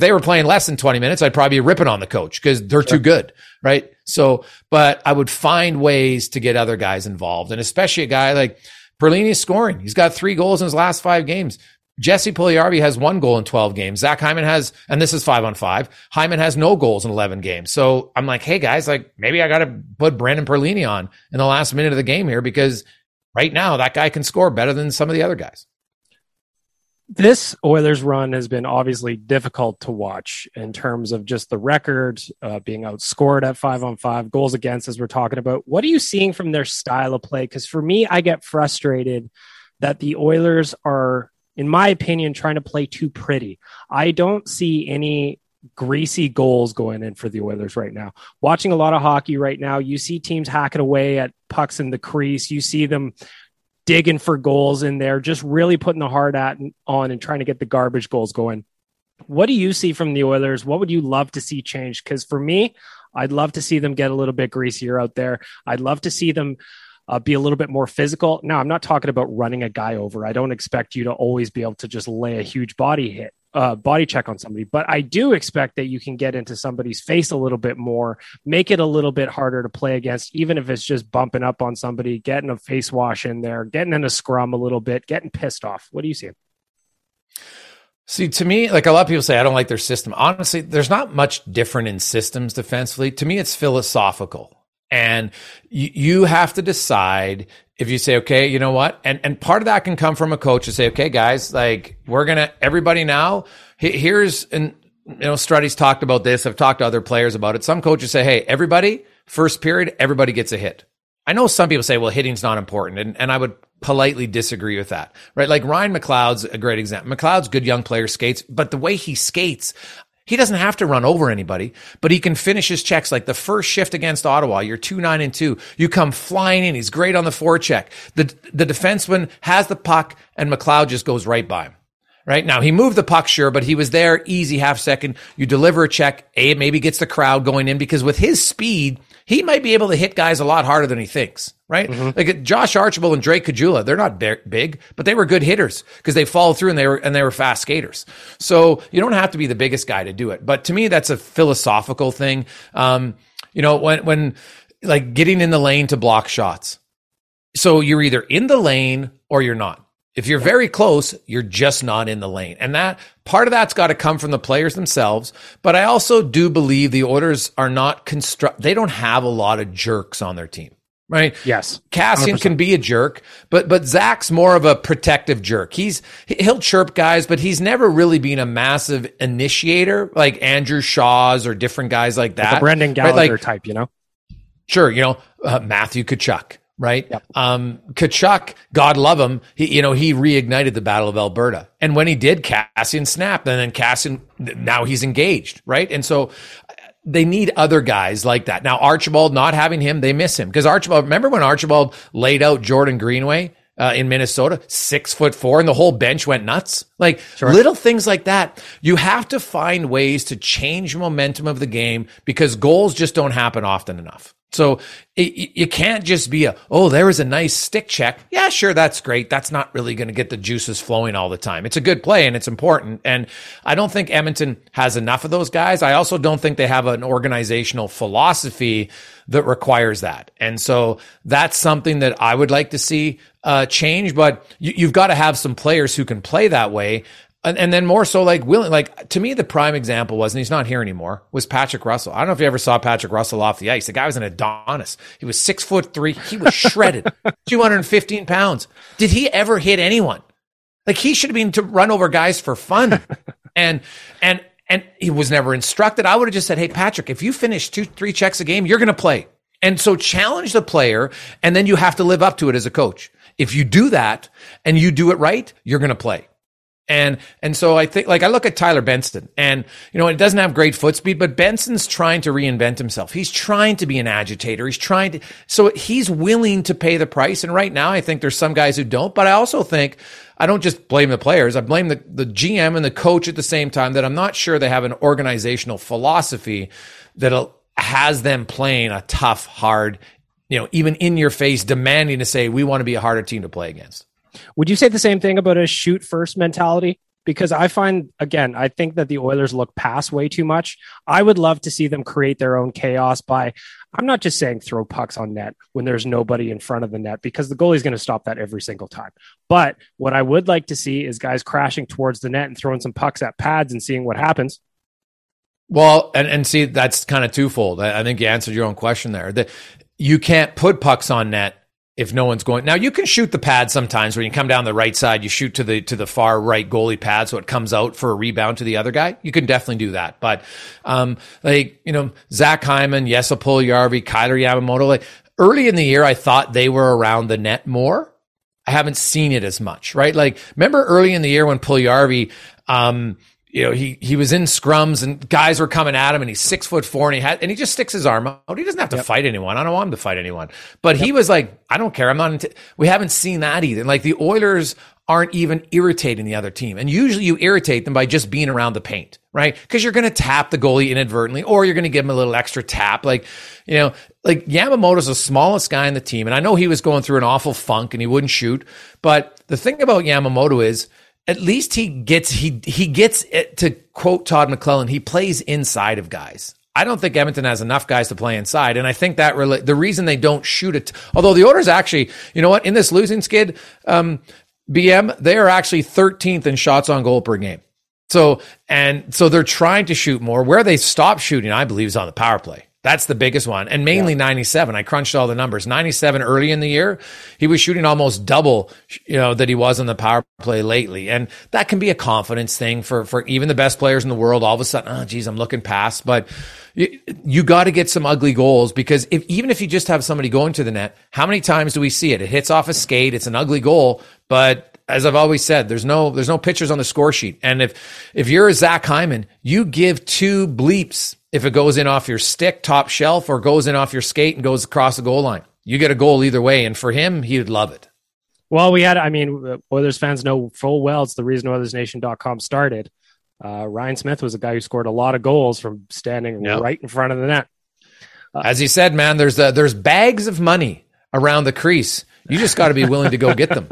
they were playing less than 20 minutes, I'd probably be ripping on the coach because they're too good, right? So, but I would find ways to get other guys involved, and especially a guy like Perlini scoring. He's got 3 goals in his last 5 games. Jesse Puljujarvi has one goal in 12 games. Zach Hyman has, and this is 5-on-5, Hyman has no goals in 11 games. So I'm like, hey guys, like maybe I got to put Brendan Perlini on in the last minute of the game here because right now that guy can score better than some of the other guys. This Oilers run has been obviously difficult to watch in terms of just the record, being outscored at 5-on-5, goals against, as we're talking about. What are you seeing from their style of play? Because for me, I get frustrated that the Oilers are, in my opinion, trying to play too pretty. I don't see any greasy goals going in for the Oilers right now. Watching a lot of hockey right now, you see teams hacking away at pucks in the crease. You see them digging for goals in there, just really putting the hard at on and trying to get the garbage goals going. What do you see from the Oilers? What would you love to see change? Because for me, I'd love to see them get a little bit greasier out there. I'd love to see them be a little bit more physical. Now, I'm not talking about running a guy over. I don't expect you to always be able to just lay a huge body check on somebody, but I do expect that you can get into somebody's face a little bit more, make it a little bit harder to play against, even if it's just bumping up on somebody, getting a face wash in there, getting in a scrum a little bit, getting pissed off. What do you see? See, to me, like a lot of people say, I don't like their system. Honestly, there's not much different in systems defensively. To me, it's philosophical. And you have to decide if you say, okay, you know what? And part of that can come from a coach to say, okay, guys, like we're going to, everybody now here's, and you know, Strutty's talked about this. I've talked to other players about it. Some coaches say, hey, everybody, first period, everybody gets a hit. I know some people say, well, hitting's not important. And I would politely disagree with that, right? Like Ryan McLeod's a great example. McLeod's good young player skates, but the way he skates, he doesn't have to run over anybody, but he can finish his checks. Like the first shift against Ottawa, you're 2-9-2. You come flying in. He's great on the forecheck. The defenseman has the puck and McLeod just goes right by him. Right now, he moved the puck, sure, but he was there easy half second. You deliver a check. A, maybe gets the crowd going in because with his speed, he might be able to hit guys a lot harder than he thinks, right? Mm-hmm. Like Josh Archibald and Drake Kajula, they're not big, but they were good hitters because they followed through and they were fast skaters. So you don't have to be the biggest guy to do it. But to me, that's a philosophical thing. You know, when like getting in the lane to block shots. So you're either in the lane or you're not. If you're very close, you're just not in the lane. And that part of that's got to come from the players themselves. But I also do believe the Oilers are not they don't have a lot of jerks on their team, right? Yes. Cassian 100%. Can be a jerk, but Zach's more of a protective jerk. He'll chirp guys, but he's never really been a massive initiator like Andrew Shaw's or different guys like that. Like a Brendan Gallagher type, you know? Sure. You know, Matthew Kachuk. Right. Yep. Kachuk, God love him. He reignited the Battle of Alberta. And when he did, Cassian snapped, and then now he's engaged. Right. And so they need other guys like that. Now, Archibald, not having him, they miss him because remember when Archibald laid out Jordan Greenway in Minnesota, 6'4", and the whole bench went nuts. Like Little things like that. You have to find ways to change momentum of the game because goals just don't happen often enough. So you can't just be there was a nice stick check. Yeah, sure, that's great. That's not really going to get the juices flowing all the time. It's a good play and it's important. And I don't think Edmonton has enough of those guys. I also don't think they have an organizational philosophy that requires that. And so that's something that I would like to see change. But you've got to have some players who can play that way. And then more so like willing, like to me, the prime example was, and he's not here anymore, was Patrick Russell. I don't know if you ever saw Patrick Russell off the ice. The guy was an Adonis. He was 6'3". He was shredded, 215 pounds. Did he ever hit anyone? Like he should have been to run over guys for fun. And he was never instructed. I would have just said, hey, Patrick, if you finish 2-3 checks a game, you're going to play. And so challenge the player. And then you have to live up to it as a coach. If you do that and you do it right, you're going to play. And so I think, like, I look at Tyler Benson and, you know, it doesn't have great foot speed, but Benson's trying to reinvent himself. He's trying to be an agitator. So he's willing to pay the price. And right now I think there's some guys who don't, but I also think I don't just blame the players. I blame the GM and the coach at the same time that I'm not sure they have an organizational philosophy that has them playing a tough, hard, you know, even in your face, demanding to say, we want to be a harder team to play against. Would you say the same thing about a shoot first mentality? because I find, again, I think that the Oilers look past way too much. I would love to see them create their own chaos by, I'm not just saying throw pucks on net when there's nobody in front of the net, because the goalie's going to stop that every single time. But what I would like to see is guys crashing towards the net and throwing some pucks at pads and seeing what happens. Well, and see, that's kind of twofold. I think you answered your own question there. That you can't put pucks on net if no one's going. Now, you can shoot the pad sometimes when you come down the right side, you shoot to the far right goalie pad, so it comes out for a rebound to the other guy. You can definitely do that. But Zach Hyman, Jesse Puljujarvi, Kyler Yamamoto, early in the year, I thought they were around the net more. I haven't seen it as much, right? Remember early in the year when Puljujarvi, he was in scrums and guys were coming at him, and he's 6'4" and he just sticks his arm out. He doesn't have to fight anyone. I don't want him to fight anyone, but he was like, I don't care. I'm not, we haven't seen that either. The Oilers aren't even irritating the other team. And usually you irritate them by just being around the paint, right? Cause you're going to tap the goalie inadvertently, or you're going to give him a little extra tap. Yamamoto's the smallest guy in the team. And I know he was going through an awful funk and he wouldn't shoot. But the thing about Yamamoto is, at least he gets it, to quote Todd McClellan, he plays inside of guys. I don't think Edmonton has enough guys to play inside. And I think that the reason they don't shoot it, although the Oilers actually, in this losing skid, BM, they are actually 13th in shots on goal per game. So they're trying to shoot more. Where they stop shooting, I believe, is on the power play. That's the biggest one. And mainly 97. I crunched all the numbers. 97 early in the year, he was shooting almost double, that he was on the power play lately. And that can be a confidence thing for even the best players in the world. All of a sudden, oh, geez, I'm looking past. But you got to get some ugly goals, because even if you just have somebody going to the net, how many times do we see it? It hits off a skate. It's an ugly goal. But as I've always said, there's no pictures on the score sheet. And if you're a Zach Hyman, you give two bleeps if it goes in off your stick, top shelf, or goes in off your skate and goes across the goal line. You get a goal either way. And for him, he would love it. Well, Oilers fans know full well it's the reason OilersNation.com started. Ryan Smith was a guy who scored a lot of goals from standing right in front of the net. As he said, man, there's bags of money around the crease. You just got to be willing to go get them.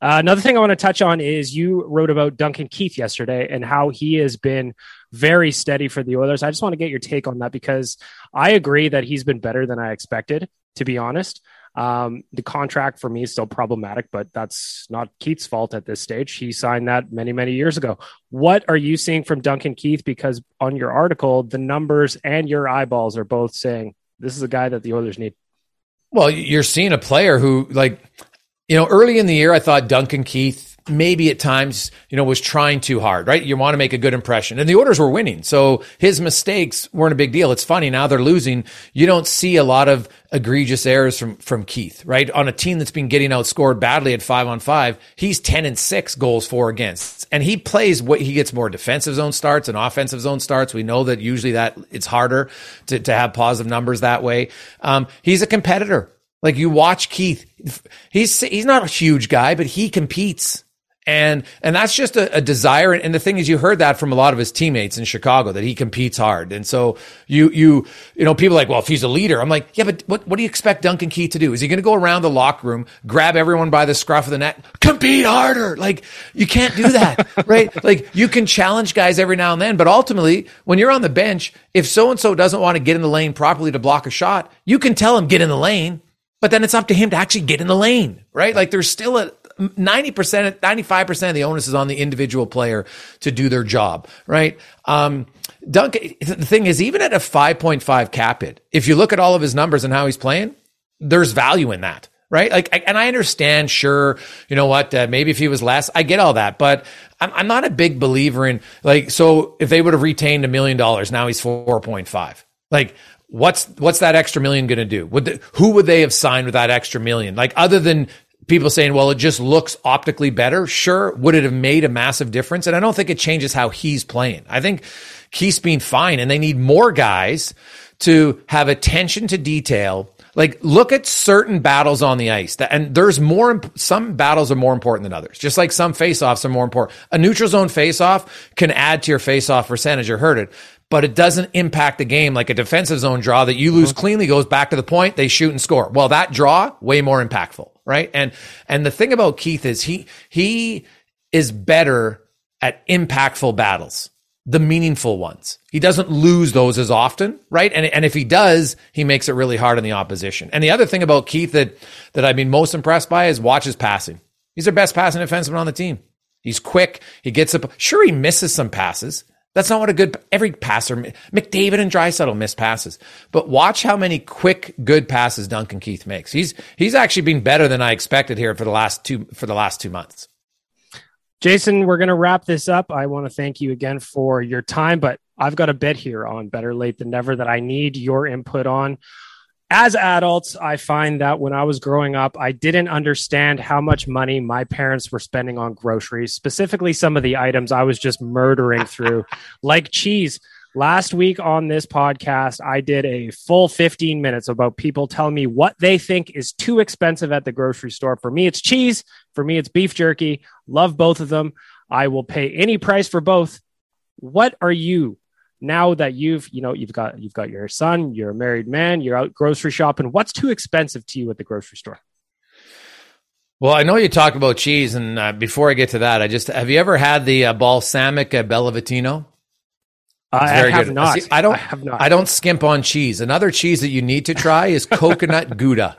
Another thing I want to touch on is you wrote about Duncan Keith yesterday and how he has been very steady for the Oilers. I just want to get your take on that, because I agree that he's been better than I expected, to be honest. The contract for me is still problematic, but that's not Keith's fault at this stage. He signed that many, many years ago. What are you seeing from Duncan Keith? Because on your article, the numbers and your eyeballs are both saying this is a guy that the Oilers need. Well, you're seeing a player who early in the year, I thought Duncan Keith maybe at times, was trying too hard, right? You want to make a good impression. And the Oilers were winning, so his mistakes weren't a big deal. It's funny, now they're losing. You don't see a lot of egregious errors from Keith, right? On a team that's been getting outscored badly at 5-on-5, he's 10-6 goals for against. And he plays what he gets more defensive zone starts and offensive zone starts. We know that usually that it's harder to have positive numbers that way. He's a competitor. You watch Keith, he's not a huge guy, but he competes. And that's just a desire. And the thing is, you heard that from a lot of his teammates in Chicago, that he competes hard. And so people are well, if he's a leader, I'm yeah, but what do you expect Duncan Keith to do? Is he going to go around the locker room, grab everyone by the scruff of the neck, compete harder? You can't do that, right? You can challenge guys every now and then, but ultimately when you're on the bench, if so-and-so doesn't want to get in the lane properly to block a shot, you can tell him get in the lane. But then it's up to him to actually get in the lane, right? There's still a 90%, 95% of the onus is on the individual player to do their job, right? Duncan, the thing is, even at a 5.5 cap hit, if you look at all of his numbers and how he's playing, there's value in that, right? And I understand, sure, maybe if he was less, I get all that, but I'm not a big believer in, so if they would have retained $1 million, now he's 4.5. What's that extra million going to do? Who would they have signed with that extra million? Other than people saying, well, it just looks optically better. Sure. Would it have made a massive difference? And I don't think it changes how he's playing. I think Keith's been fine, and they need more guys to have attention to detail. Look at certain battles on the ice, and there's more. Some battles are more important than others. Just like some faceoffs are more important. A neutral zone faceoff can add to your faceoff percentage. You heard it. But it doesn't impact the game like a defensive zone draw that you lose cleanly, goes back to the point, they shoot and score. Well, that draw, way more impactful, right? And the thing about Keith is he is better at impactful battles, the meaningful ones. He doesn't lose those as often, right? And if he does, he makes it really hard on the opposition. And the other thing about Keith that I've been most impressed by is watch his passing. He's their best passing defenseman on the team. He's quick. He gets up. Sure, he misses some passes. That's not what every passer, McDavid and Draisaitl miss passes. But watch how many quick, good passes Duncan Keith makes. He's actually been better than I expected here for the last two months. Jason, we're going to wrap this up. I want to thank you again for your time, but I've got a bet here on Better Late Than Never that I need your input on. As adults, I find that when I was growing up, I didn't understand how much money my parents were spending on groceries, specifically some of the items I was just murdering through, like cheese. Last week on this podcast, I did a full 15 minutes about people telling me what they think is too expensive at the grocery store. For me, it's cheese. For me, it's beef jerky. Love both of them. I will pay any price for both. What are you? Now that you've got your son, you're a married man, you're out grocery shopping, what's too expensive to you at the grocery store? Well, I know you talk about cheese, and before I get to that, have you ever had the balsamic Bellavitino? I have not. See, I don't skimp on cheese. Another cheese that you need to try is coconut Gouda.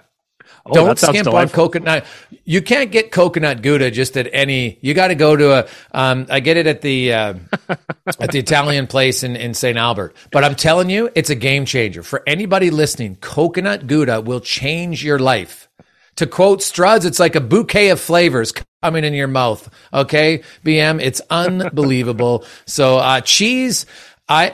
Don't skimp on coconut. You can't get coconut Gouda just at any. You got to go to I get it at the at the Italian place in St. Albert. But I'm telling you, it's a game changer for anybody listening. Coconut Gouda will change your life. To quote Struds, it's like a bouquet of flavors coming in your mouth. Okay, BM, it's unbelievable. So cheese.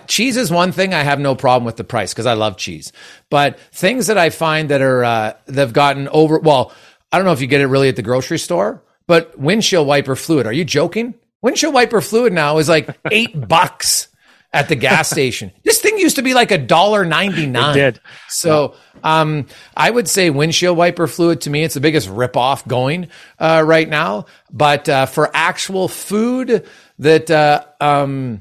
Cheese is one thing I have no problem with the price because I love cheese. But things that I find that are they've gotten over. Well, I don't know if you get it really at the grocery store, but windshield wiper fluid. Are you joking? Windshield wiper fluid now is like $8 at the gas station. This thing used to be like $1.99. It did. So I would say windshield wiper fluid, to me, it's the biggest ripoff going right now. But for actual food that.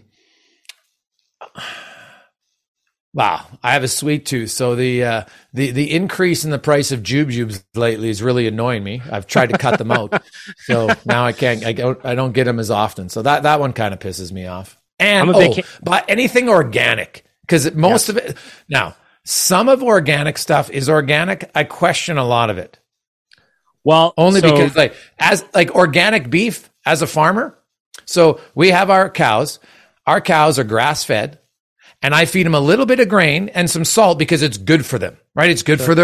Wow, I have a sweet tooth, so the increase in the price of jujubes lately is really annoying me. I've tried to cut them out, so now I can't. I don't get them as often, so that one kind of pisses me off. And but anything organic, because most of it now, some of organic stuff is organic. I question a lot of it. Well, only because as organic beef as a farmer, so we have our cows. Our cows are grass-fed, and I feed them a little bit of grain and some salt because it's good for them, right? It's good for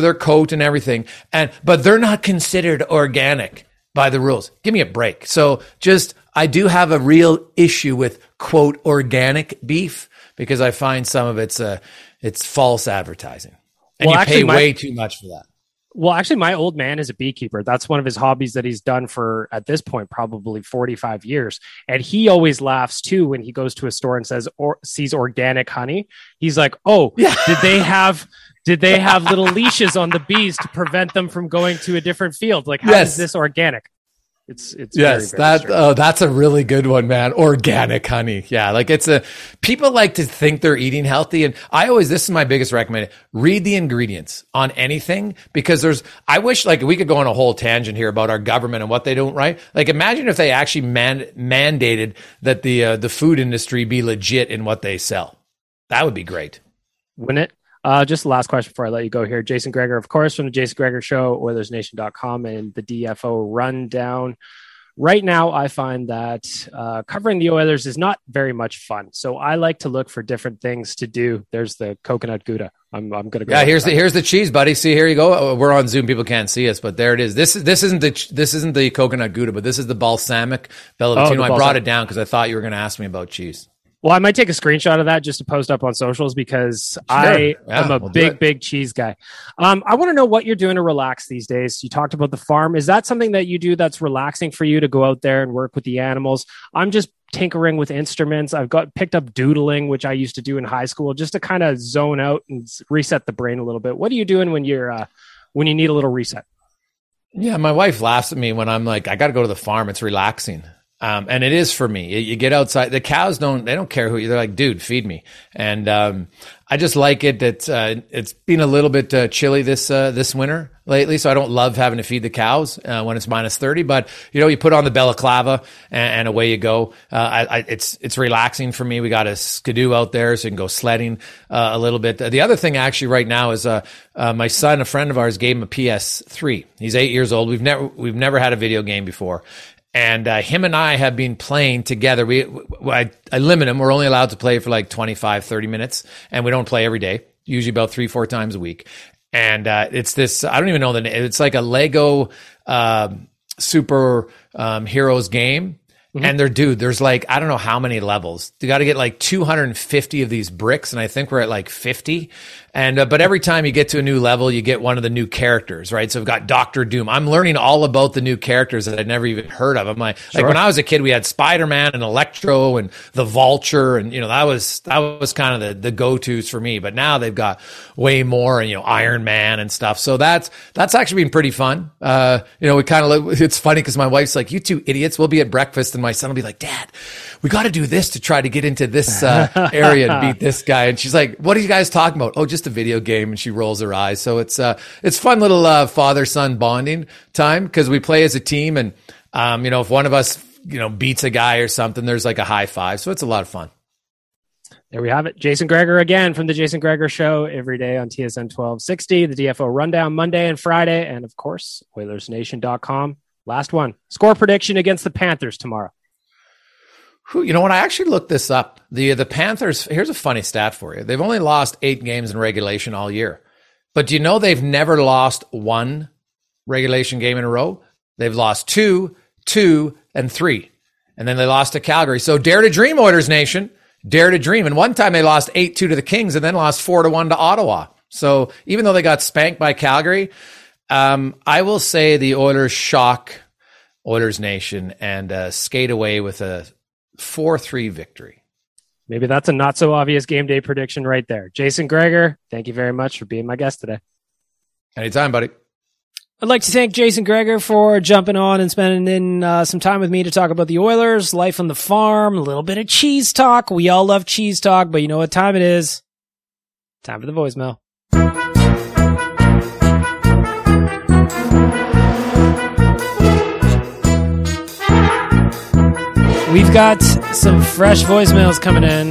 their coat and everything. But they're not considered organic by the rules. Give me a break. So I do have a real issue with, quote, organic beef because I find some of it's false advertising. And way too much for that. Well, actually, my old man is a beekeeper. That's one of his hobbies that he's done for, at this point, probably 45 years. And he always laughs, too, when he goes to a store and sees organic honey. He's like, oh, yeah. Did they have little leashes on the bees to prevent them from going to a different field? Like, how is this organic? It's yes, very, very that's a really good one, man. Organic honey. Yeah. Like people like to think they're eating healthy. And this is my biggest recommendation. Read the ingredients on anything because I wish we could go on a whole tangent here about our government and what they don't right. Like imagine if they actually mandated that the food industry be legit in what they sell. That would be great. Wouldn't it? Just the last question before I let you go here. Jason Gregor, of course, from the Jason Gregor Show, OilersNation.com, and the DFO Rundown. Right now, I find that covering the Oilers is not very much fun. So I like to look for different things to do. There's the coconut Gouda. I'm going to go. Yeah, here's the cheese, buddy. See, here you go. We're on Zoom. People can't see us, but there it is. This isn't the coconut Gouda, but this is the balsamic Bellavitino. I brought it down because I thought you were going to ask me about cheese. Well, I might take a screenshot of that just to post up on socials because I am a big cheese guy. I want to know what you're doing to relax these days. You talked about the farm. Is that something that you do that's relaxing for you to go out there and work with the animals? I'm just tinkering with instruments. I've picked up doodling, which I used to do in high school, just to kind of zone out and reset the brain a little bit. What are you doing when you're when you need a little reset? Yeah, my wife laughs at me when I'm like, I got to go to the farm. It's relaxing. And it is for me. You get outside. The cows don't care who you. They're like, dude, feed me. And I just like it that it's been a little bit chilly this winter lately, so I don't love having to feed the cows when it's -30. But you know, you put on the balaclava and away you go. It's relaxing for me. We got a skidoo out there, so you can go sledding a little bit. The other thing actually right now is my son, a friend of ours, gave him a PS3. He's 8 years old. We've never had a video game before. And him and I have been playing together. I limit him. We're only allowed to play for like 25, 30 minutes. And we don't play every day, usually about 3-4 times a week. And it's this, I don't even know the name. It's like a Lego super heroes game. Mm-hmm. And there's like, I don't know how many levels. You got to get like 250 of these bricks. And I think we're at like 50. And, but every time you get to a new level, you get one of the new characters, right? So we've got Dr. Doom. I'm learning all about the new characters that I'd never even heard of. I'm like, sure. Like when I was a kid, we had Spider-Man and Electro and the Vulture. And, you know, that was kind of the go-tos for me. But now they've got way more and, you know, Iron Man and stuff. So that's actually been pretty fun. You know, it's funny because my wife's like, you two idiots, we'll be at breakfast. And my son will be like, Dad, we got to do this to try to get into this area and beat this guy. And she's like, what are you guys talking about? Oh, just a video game. And she rolls her eyes. So it's fun little father-son bonding time because we play as a team. And, you know, if one of us, you know, beats a guy or something, there's like a high five. So it's a lot of fun. There we have it. Jason Gregor again from the Jason Gregor Show every day on TSN 1260, the DFO Rundown Monday and Friday. And of course, OilersNation.com. Last one. Score prediction against the Panthers tomorrow. You know what? I actually looked this up. The Panthers, here's a funny stat for you. They've only lost 8 games in regulation all year. But do you know they've never lost one regulation game in a row? They've lost 2, 2, and 3. And then they lost to Calgary. So dare to dream, Oilers Nation. Dare to dream. And one time they lost 8-2 to the Kings and then lost 4-1 to Ottawa. So even though they got spanked by Calgary, I will say the Oilers shock Oilers Nation and skate away with a 4-3 victory. Maybe that's a not-so-obvious game day prediction right there. Jason Gregor, thank you very much for being my guest today. Anytime, buddy. I'd like to thank Jason Gregor for jumping on and spending in some time with me to talk about the Oilers, life on the farm, a little bit of cheese talk. We all love cheese talk, but you know what time it is. Time for the voicemail. We've got some fresh voicemails coming in.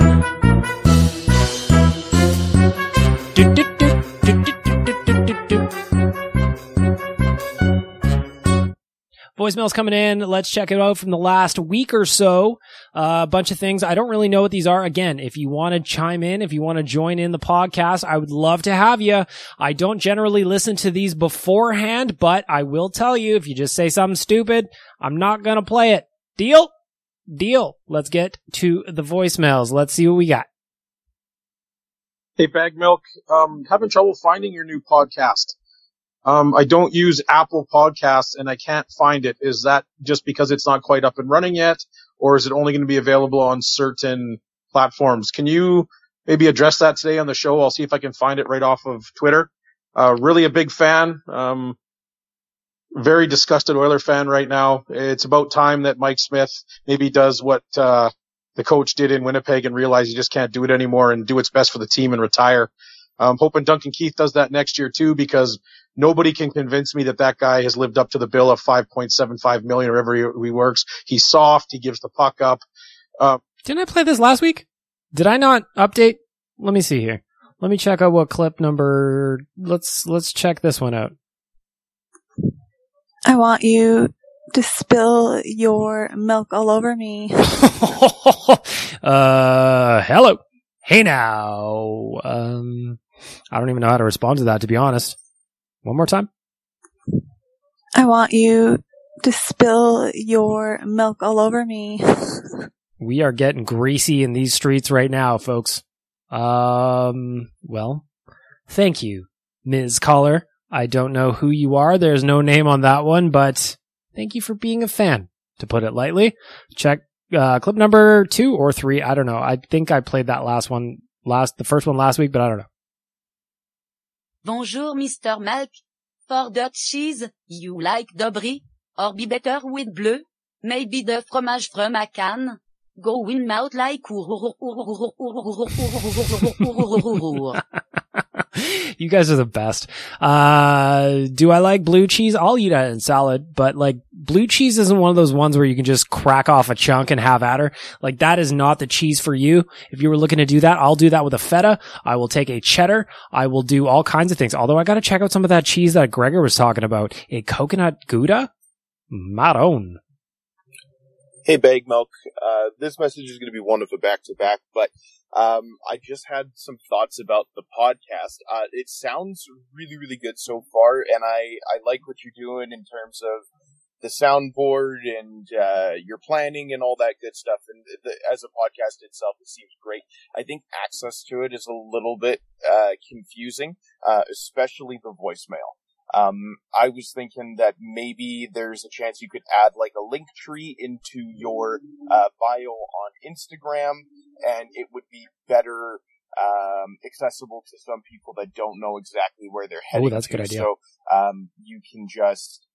Voicemails coming in. Let's check it out from the last week or so. A bunch of things. I don't really know what these are. Again, if you want to chime in, if you want to join in the podcast, I would love to have you. I don't generally listen to these beforehand, but I will tell you, if you just say something stupid, I'm not going to play it. Deal? Deal. Let's get to the voicemails. Let's see what we got. Hey, Bag Milk. Having trouble finding your new podcast. I don't use Apple Podcasts and I can't find it. Is that just because it's not quite up and running yet? Or is it only going to be available on certain platforms? Can you maybe address that today on the show? I'll see if I can find it right off of Twitter. Really a big fan. Very disgusted Oiler fan right now. It's about time that Mike Smith maybe does what the coach did in Winnipeg and realize he just can't do it anymore and do what's best for the team and retire. I'm hoping Duncan Keith does that next year too, because nobody can convince me that guy has lived up to the bill of $5.75 million wherever he works. He's soft. He gives the puck up. Didn't I play this last week? Did I not update? Let me see here. Let me check out what clip number. Let's check this one out. I want you to spill your milk all over me. Hello. Hey now. I don't even know how to respond to that, to be honest. One more time. I want you to spill your milk all over me. We are getting greasy in these streets right now, folks. Well, thank you, Ms. Caller. I don't know who you are. There's no name on that one, but thank you for being a fan, to put it lightly. Check clip number 2 or 3. I don't know. I think I played that the first one last week, but I don't know. Bonjour, Mr. Malk. For the cheese, you like the brie, or be better with bleu, maybe the fromage from a can. Go win out like. You guys are the best. Do I like blue cheese? I'll eat it in salad, but like blue cheese isn't one of those ones where you can just crack off a chunk and have at her. Like that is not the cheese for you. If you were looking to do that, I'll do that with a feta. I will take a cheddar. I will do all kinds of things. Although I got to check out some of that cheese that Gregor was talking about. A coconut gouda? Maroon. Hey, Bag Milk. This message is going to be one of a back-to-back, but I just had some thoughts about the podcast. It sounds really, really good so far, and I like what you're doing in terms of the soundboard and your planning and all that good stuff. And as a podcast itself, it seems great. I think access to it is a little bit confusing, especially the voicemail. I was thinking that maybe there's a chance you could add like a link tree into your bio on Instagram, and it would be better accessible to some people that don't know exactly where they're heading. Oh, that's a good idea. So you can just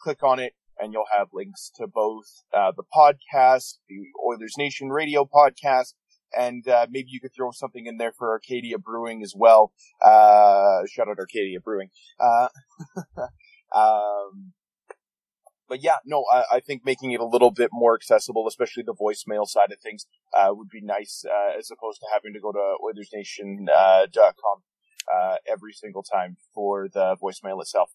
click on it, and you'll have links to both the podcast, the Oilers Nation radio podcast, and maybe you could throw something in there for Arcadia Brewing as well. Shout out Arcadia Brewing. But yeah, no, I think making it a little bit more accessible, especially the voicemail side of things, would be nice, as opposed to having to go to OilersNation.com every single time for the voicemail itself.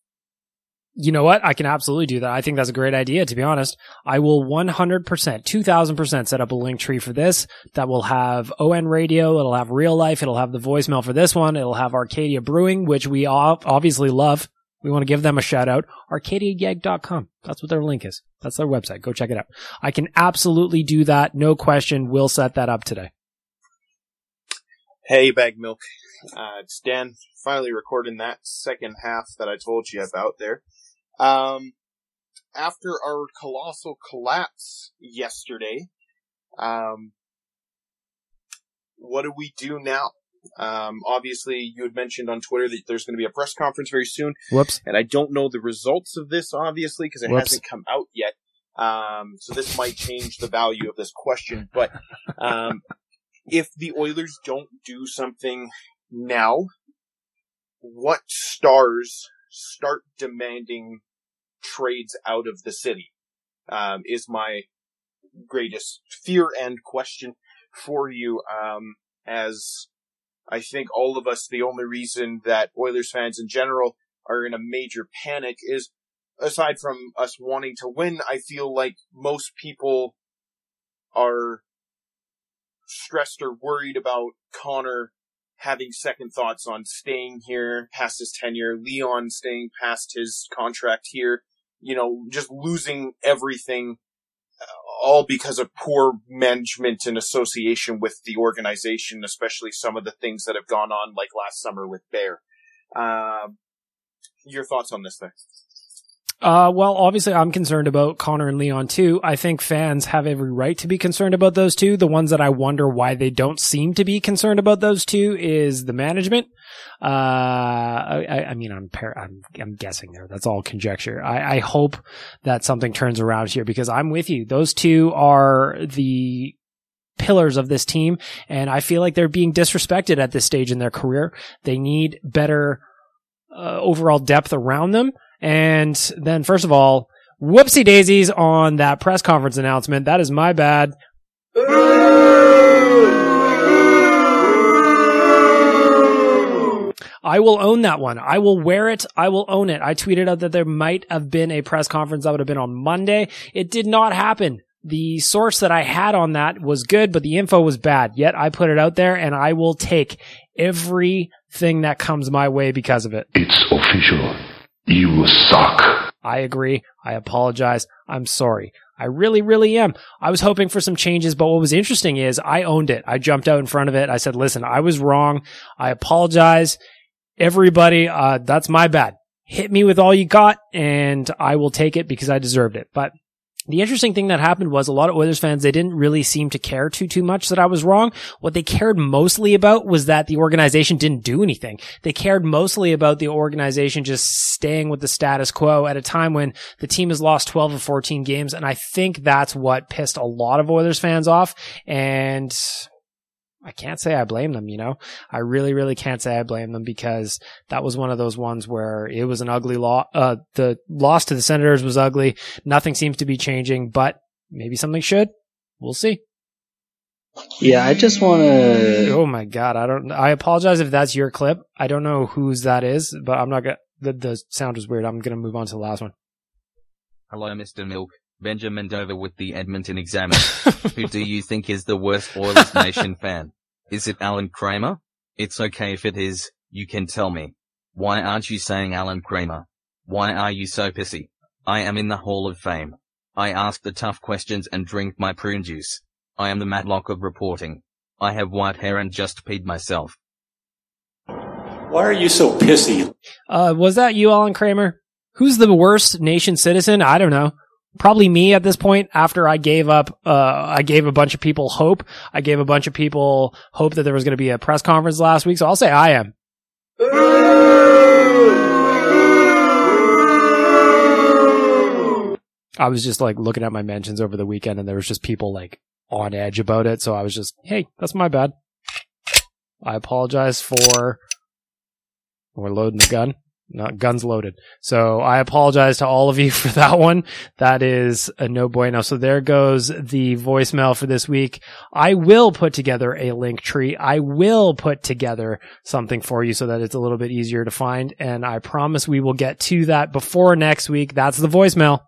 You know what? I can absolutely do that. I think that's a great idea, to be honest. I will 100%, 2000% set up a link tree for this that will have ON Radio, it'll have Real Life, it'll have the voicemail for this one, it'll have Arcadia Brewing, which we obviously love. We want to give them a shout out. ArcadiaYEG.com. That's what their link is. That's their website. Go check it out. I can absolutely do that. No question. We'll set that up today. Hey, Bag Milk. It's Dan. Finally recording that second half that I told you about there. After our colossal collapse yesterday, what do we do now? Obviously you had mentioned on Twitter that there's going to be a press conference very soon. Whoops. And I don't know the results of this, obviously, because it hasn't come out yet. So this might change the value of this question, but, if the Oilers don't do something now, what stars start demanding trades out of the city is my greatest fear and question for you. As I think all of us, the only reason that Oilers fans in general are in a major panic is, aside from us wanting to win, I feel like most people are stressed or worried about Connor having second thoughts on staying here past his tenure, Leon staying past his contract here, you know, just losing everything, all because of poor management and association with the organization, especially some of the things that have gone on like last summer with Bear. Your thoughts on this thing? Well, obviously I'm concerned about Connor and Leon too. I think fans have every right to be concerned about those two. The ones that I wonder why they don't seem to be concerned about those two is the management. I mean, I'm guessing there. That's all conjecture. I hope that something turns around here, because I'm with you. Those two are the pillars of this team, and I feel like they're being disrespected at this stage in their career. They need better overall depth around them. And then, first of all, whoopsie daisies on that press conference announcement. That is my bad. I will own that one. I will wear it. I will own it. I tweeted out that there might have been a press conference that would have been on Monday. It did not happen. The source that I had on that was good, but the info was bad. Yet I put it out there, and I will take everything that comes my way because of it. It's official. You suck. I agree. I apologize. I'm sorry. I really, really am. I was hoping for some changes, but what was interesting is I owned it. I jumped out in front of it. I said, listen, I was wrong. I apologize. Everybody, that's my bad. Hit me with all you got, and I will take it because I deserved it. But The interesting thing that happened was a lot of Oilers fans, they didn't really seem to care too much that I was wrong. What they cared mostly about was that the organization didn't do anything. They cared mostly about the organization just staying with the status quo at a time when the team has lost 12 of 14 games. And I think that's what pissed a lot of Oilers fans off. And I can't say I blame them, you know? I really can't say I blame them, because that was one of those ones where it was an ugly loss. The loss to the Senators was ugly. Nothing seems to be changing, but maybe something should. We'll see. Yeah, I just want to... Oh my God. I apologize if that's your clip. I don't know whose that is, but I'm not going to... The sound was weird. I'm going to move on to the last one. Hello, Mr. Milk. Benjamin Dover with the Edmonton Examiner. Who do you think is the worst Oilers Nation fan? Is it Alan Kramer? It's okay if it is, you can tell me. Why aren't you saying Alan Kramer? Why are you so pissy? I am in the Hall of Fame. I ask the tough questions and drink my prune juice. I am the Matlock of reporting. I have white hair and just peed myself. Why are you so pissy? Was that you, Alan Kramer? Who's the worst nation citizen? I don't know. Probably me at this point, after I gave up, I gave a bunch of people hope. I gave a bunch of people hope that there was going to be a press conference last week. So I'll say I am. I was just like looking at my mentions over the weekend, and there was just people like on edge about it. So I was just, hey, that's my bad. I apologize for... We're loading the gun. Not guns loaded. So I apologize to all of you for that one. That is a no bueno. So there goes the voicemail for this week. I will put together a link tree. I will put together something for you so that it's a little bit easier to find. And I promise we will get to that before next week. That's the voicemail.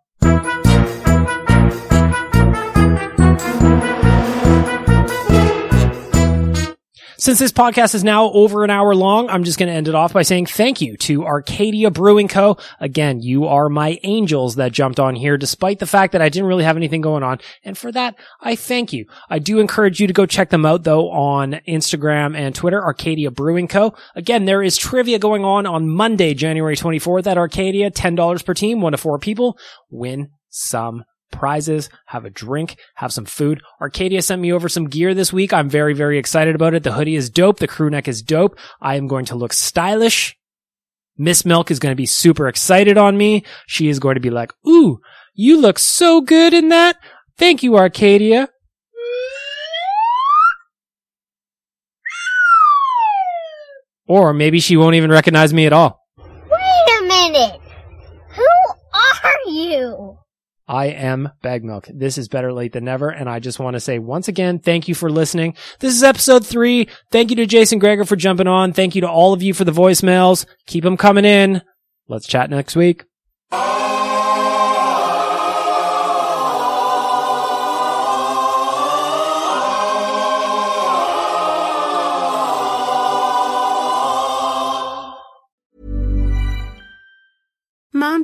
Since this podcast is now over an hour long, I'm just going to end it off by saying thank you to Arcadia Brewing Co. Again, you are my angels that jumped on here, despite the fact that I didn't really have anything going on. And for that, I thank you. I do encourage you to go check them out, though, on Instagram and Twitter, Arcadia Brewing Co. Again, there is trivia going on Monday, January 24th at Arcadia. $10 per team, 1 to 4 people. Win some prizes, have a drink, have some food. Arcadia sent me over some gear this week. I'm very excited about it. The hoodie is dope. The crew neck is dope. I am going to look stylish. Miss Milk is going to be super excited on me. She is going to be like, ooh, you look so good in that. Thank you, Arcadia. Or maybe she won't even recognize me at all. Wait a minute. Who are you? I am Bag Milk. This is better late than never, and I just want to say once again, thank you for listening. This is episode 3. Thank you to Jason Gregor for jumping on. Thank you to all of you for the voicemails. Keep them coming in. Let's chat next week. Mom